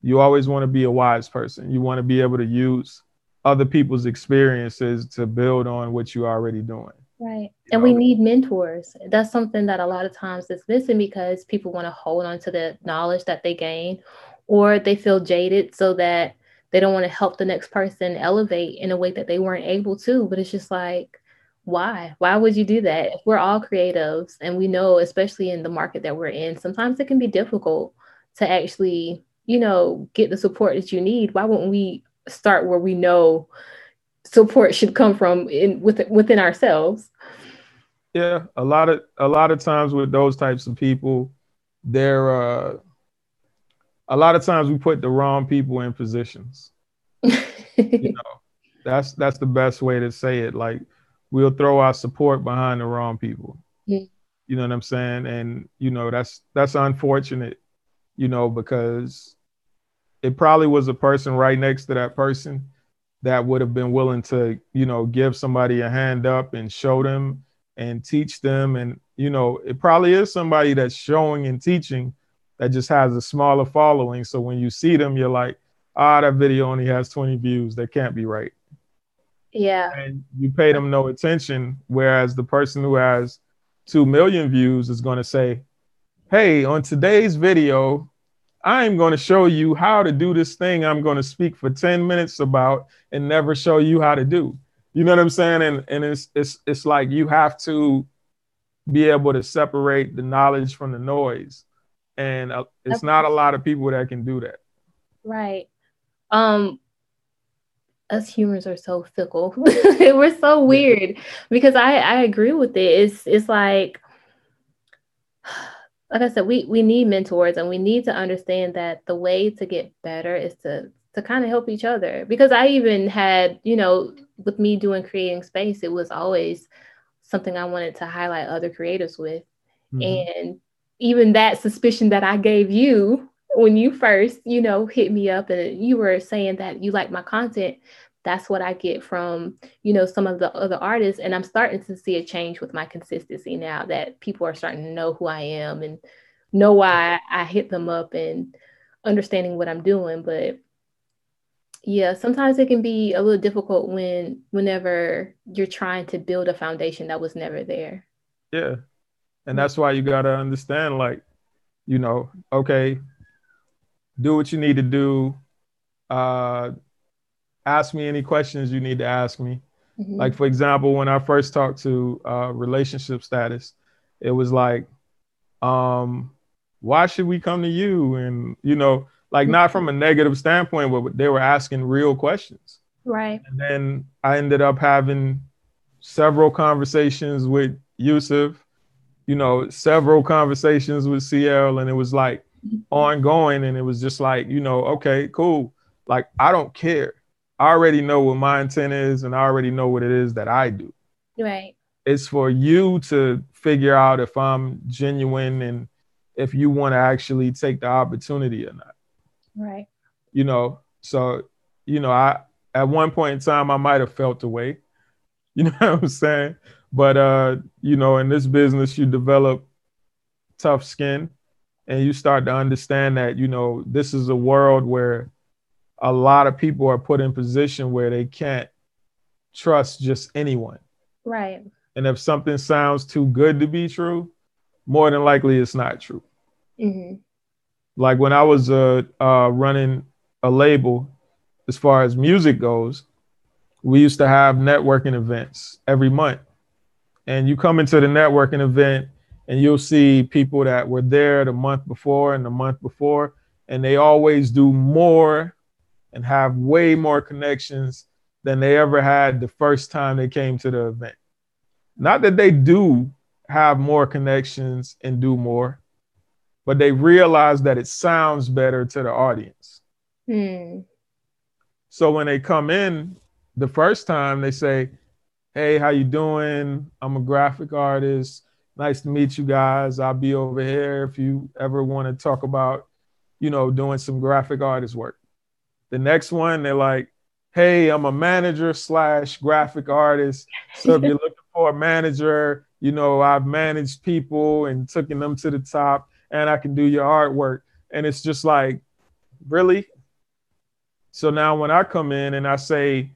You always want to be a wise person. You want to be able to use other people's experiences to build on what you're already doing. Right. And we need mentors. That's something that a lot of times is missing because people want to hold on to the knowledge that they gain, or they feel jaded so that they don't want to help the next person elevate in a way that they weren't able to. But it's just like, why would you do that? If we're all creatives, and we know, especially in the market that we're in, sometimes it can be difficult to actually, you know, get the support that you need. Why wouldn't we start where we know support should come from within ourselves? Yeah, a lot of times with those types of people, they're a lot of times we put the wrong people in positions. You know, that's the best way to say it. Like, we'll throw our support behind the wrong people. Yeah. You know what I'm saying? And, you know, that's unfortunate, you know, because it probably was a person right next to that person that would have been willing to, you know, give somebody a hand up and show them and teach them. And, you know, it probably is somebody that's showing and teaching that just has a smaller following. So when you see them, you're like, that video only has 20 views. That can't be right. Yeah. And you pay them no attention, whereas the person who has 2 million views is going to say, hey, on today's video, I'm going to show you how to do this thing I'm going to speak for 10 minutes about and never show you how to do. You know what I'm saying? And it's like, you have to be able to separate the knowledge from the noise. And it's not a lot of people that can do that. Right. Us humans are so fickle. We're so weird, because I agree with it. It's like I said, we need mentors, and we need to understand that the way to get better is to kind of help each other. Because I even had, you know, with me doing creating space, it was always something I wanted to highlight other creators with. Mm-hmm. And even that suspicion that I gave you when you first, you know, hit me up and you were saying that you like my content, that's what I get from, you know, some of the other artists. And I'm starting to see a change with my consistency now that people are starting to know who I am and know why I hit them up and understanding what I'm doing. But yeah, sometimes it can be a little difficult whenever you're trying to build a foundation that was never there. Yeah. And that's why you got to understand, like, you know, okay, do what you need to do. Ask me any questions you need to ask me. Mm-hmm. Like, for example, when I first talked to Relationship Status, it was like, why should we come to you? And, you know, like, not from a negative standpoint, but they were asking real questions. Right. And then I ended up having several conversations with Yusuf, you know, several conversations with CL, and it was like, ongoing. And it was just like, you know, okay, cool. Like, I don't care. I already know what my intent is, and I already know what it is that I do. Right. It's for you to figure out if I'm genuine and if you want to actually take the opportunity or not. Right. You know, so, you know, I, at one point in time, I might've felt away, you know what I'm saying? But, you know, in this business, you develop tough skin and you start to understand that, you know, this is a world where a lot of people are put in position where they can't trust just anyone. Right. And if something sounds too good to be true, more than likely it's not true. Mm-hmm. Like when I was running a label, as far as music goes, we used to have networking events every month. And you come into the networking event and you'll see people that were there the month before and the month before, and they always do more and have way more connections than they ever had the first time they came to the event. Not that they do have more connections and do more, but they realize that it sounds better to the audience. Mm. So when they come in the first time, they say, hey, how you doing? I'm a graphic artist. Nice to meet you guys. I'll be over here if you ever want to talk about, you know, doing some graphic artist work. The next one, they're like, hey, I'm a manager / graphic artist. So if you're looking for a manager, you know, I've managed people and taken them to the top and I can do your artwork. And it's just like, really? So now when I come in and I say,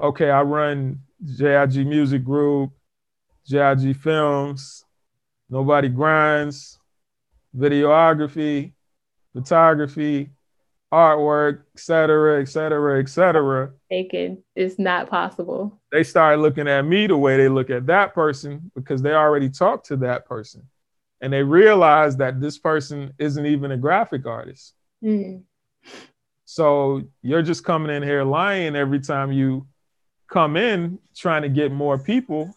okay, I run J.I.G. Music Group, J.I.G. Films, Nobody Grinds, videography, photography, artwork, et cetera, et cetera, et cetera. It's not possible. They start looking at me the way they look at that person because they already talked to that person. And they realize that this person isn't even a graphic artist. Mm. So you're just coming in here lying every time you come in trying to get more people.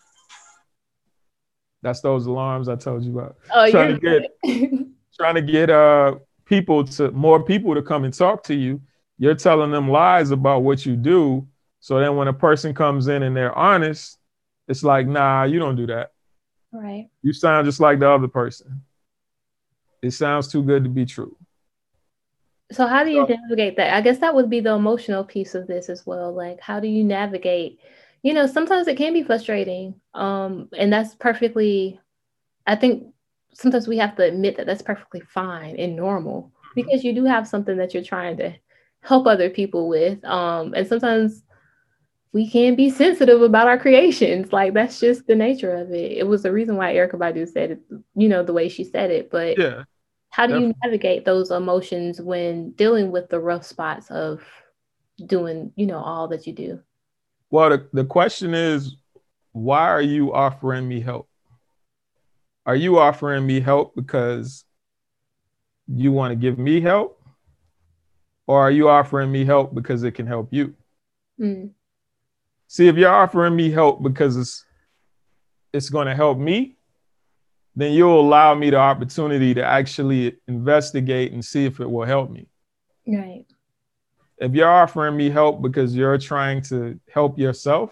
That's those alarms I told you about. Oh, trying to get more people to come and talk to you. You're telling them lies about what you do. So then when a person comes in and they're honest, it's like, nah, you don't do that. Right. You sound just like the other person. It sounds too good to be true. So how do you navigate that? I guess that would be the emotional piece of this as well. Like, how do you navigate? You know, sometimes it can be frustrating. And that's perfectly, I think sometimes we have to admit that that's perfectly fine and normal because you do have something that you're trying to help other people with. And sometimes we can be sensitive about our creations. Like, that's just the nature of it. It was the reason why Erykah Badu said it, you know, the way she said it. But yeah. How do you navigate those emotions when dealing with the rough spots of doing, you know, all that you do? Well, the question is, why are you offering me help? Are you offering me help because you want to give me help? Or are you offering me help because it can help you? Mm. See, if you're offering me help because it's going to help me, then you'll allow me the opportunity to actually investigate and see if it will help me. Right. If you're offering me help because you're trying to help yourself,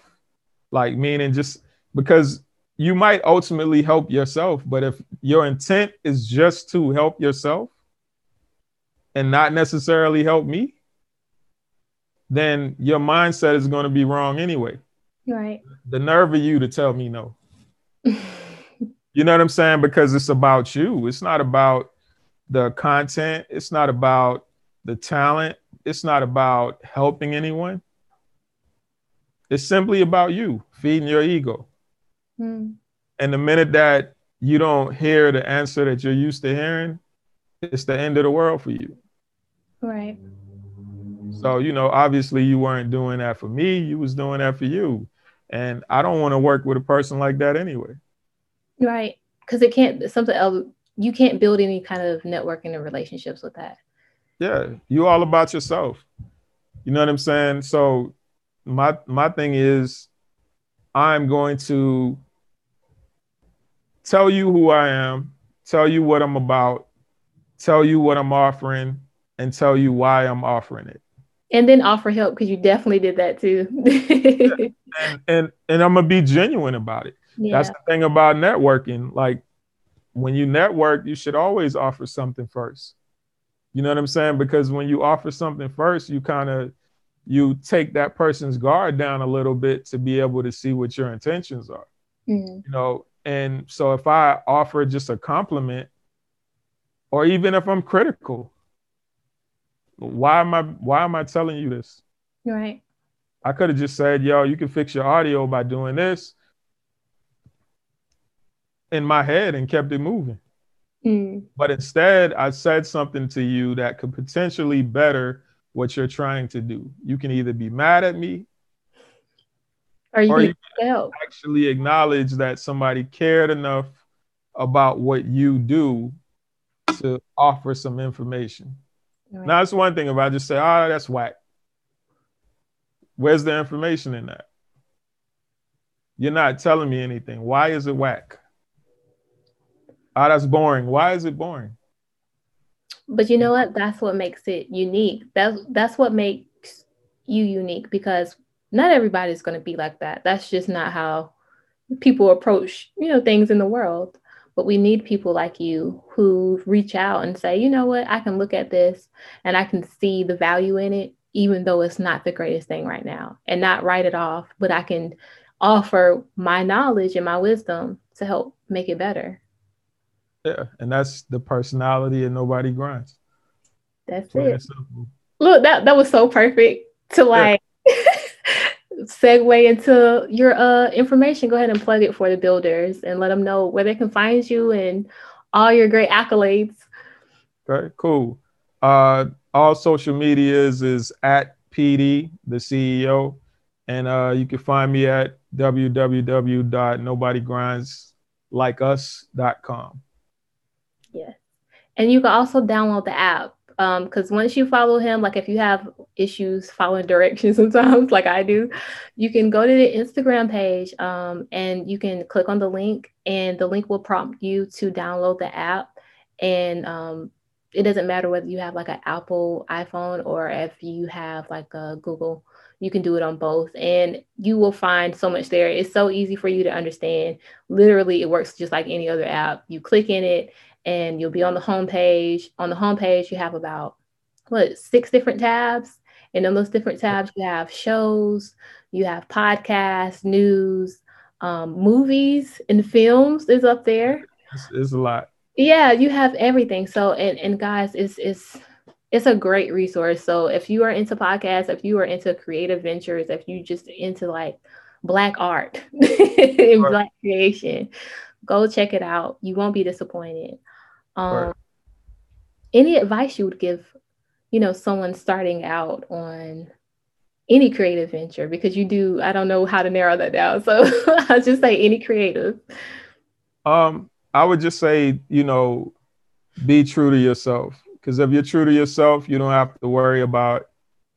like meaning just because you might ultimately help yourself, but if your intent is just to help yourself and not necessarily help me, then your mindset is going to be wrong anyway. Right. The nerve of you to tell me no. You know what I'm saying? Because it's about you. It's not about the content. It's not about the talent. It's not about helping anyone. It's simply about you feeding your ego. Mm. And the minute that you don't hear the answer that you're used to hearing, it's the end of the world for you. Right. So, you know, obviously you weren't doing that for me. You was doing that for you. And I don't want to work with a person like that anyway. Right. Because it can't, something else, you can't build any kind of networking and relationships with that. Yeah. You all about yourself. You know what I'm saying? So my thing is, I'm going to tell you who I am, tell you what I'm about, tell you what I'm offering, and tell you why I'm offering it. And then offer help, because you definitely did that too. Yeah. And I'm going to be genuine about it. That's the thing about networking. Like, when you network, you should always offer something first. You know what I'm saying? Because when you offer something first, you kind of, you take that person's guard down a little bit to be able to see what your intentions are. You know, and so if I offer just a compliment, or even if I'm critical, why am I telling you this? Right. I could have just said, yo, you can fix your audio by doing this in my head, and kept it moving. But instead, I said something to you that could potentially better what you're trying to do. You can either be mad at me, or you can actually acknowledge that somebody cared enough about what you do to offer some information. Right. Now, that's one thing. If I just say, oh, that's whack, where's the information in that? You're not telling me anything. Why is it whack? Oh, that's boring. Why is it boring? But you know what? That's what makes it unique. That's what makes you unique, because not everybody's going to be like that. That's just not how people approach, you know, things in the world. But we need people like you who reach out and say, you know what, I can look at this and I can see the value in it, even though it's not the greatest thing right now, and not write it off. But I can offer my knowledge and my wisdom to help make it better. Yeah, and that's the personality of Nobody Grinds. That's it. Look, that was so perfect to segue into your information. Go ahead and plug it for the builders and let them know where they can find you and all your great accolades. Okay, cool. All social medias is at PD, the CEO. And you can find me at www.nobodygrindslikeuss.com. Yes. And you can also download the app, because once you follow him, like if you have issues following directions sometimes, like I do, you can go to the Instagram page and you can click on the link, and the link will prompt you to download the app. And it doesn't matter whether you have like an Apple iPhone or if you have like a Google, you can do it on both, and you will find so much there. It's so easy for you to understand. Literally, it works just like any other app. You click in it and you'll be on the homepage. On the homepage, you have about, 6 different tabs. And on those different tabs, you have shows, you have podcasts, news, movies and films is up there. It's a lot. Yeah, you have everything. So, and guys, it's a great resource. So if you are into podcasts, if you are into creative ventures, if you just into like Black art and Black creation, go check it out. You won't be disappointed. Any advice you would give, someone starting out on any creative venture? Because you do, I don't know how to narrow that down. So I'll just say any creative. I would just say, be true to yourself. Because if you're true to yourself, you don't have to worry about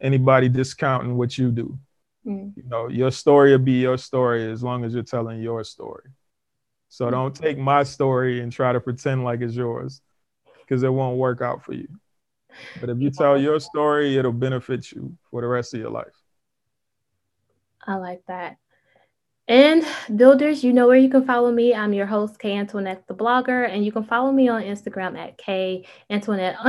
anybody discounting what you do. Your story will be your story as long as you're telling your story. So don't take my story and try to pretend like it's yours, because it won't work out for you. But if you tell your story, it'll benefit you for the rest of your life. I like that. And builders, you know where you can follow me. I'm your host, K. Antoinette, the blogger, and you can follow me on Instagram at K_Antoinette_the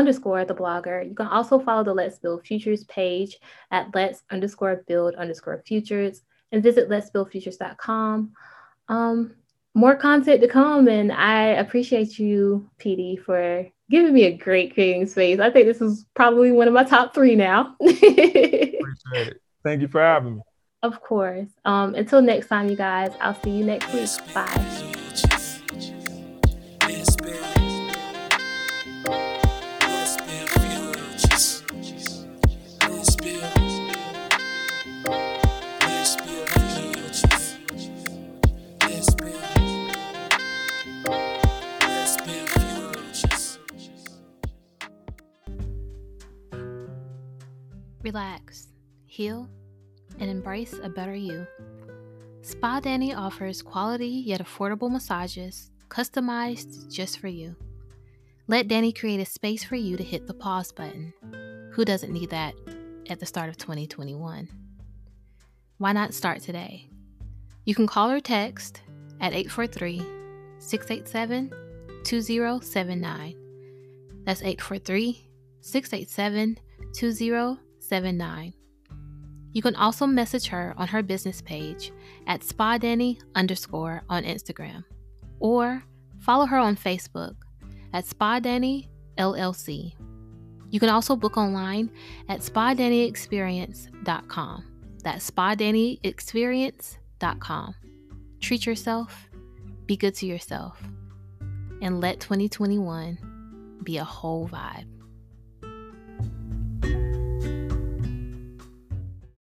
blogger. You can also follow the Let's Build Futures page at Let's_build_futures and visit letsbuildfutures.com. More content to come, and I appreciate you, PD, for giving me a great creating space. I think this is probably one of my top 3 now. Appreciate it. Thank you for having me. Of course. Until next time, you guys, I'll see you next week. Bye. Relax, heal, and embrace a better you. Spa Danny offers quality yet affordable massages customized just for you. Let Danny create a space for you to hit the pause button. Who doesn't need that at the start of 2021? Why not start today? You can call or text at 843-687-2079. That's 843-687-2079. You can also message her on her business page at SpaDanny_ on Instagram, or follow her on Facebook at Spa Danny LLC. You can also book online at spadannyexperience.com. That's spadannyexperience.com. Treat yourself, be good to yourself, and let 2021 be a whole vibe.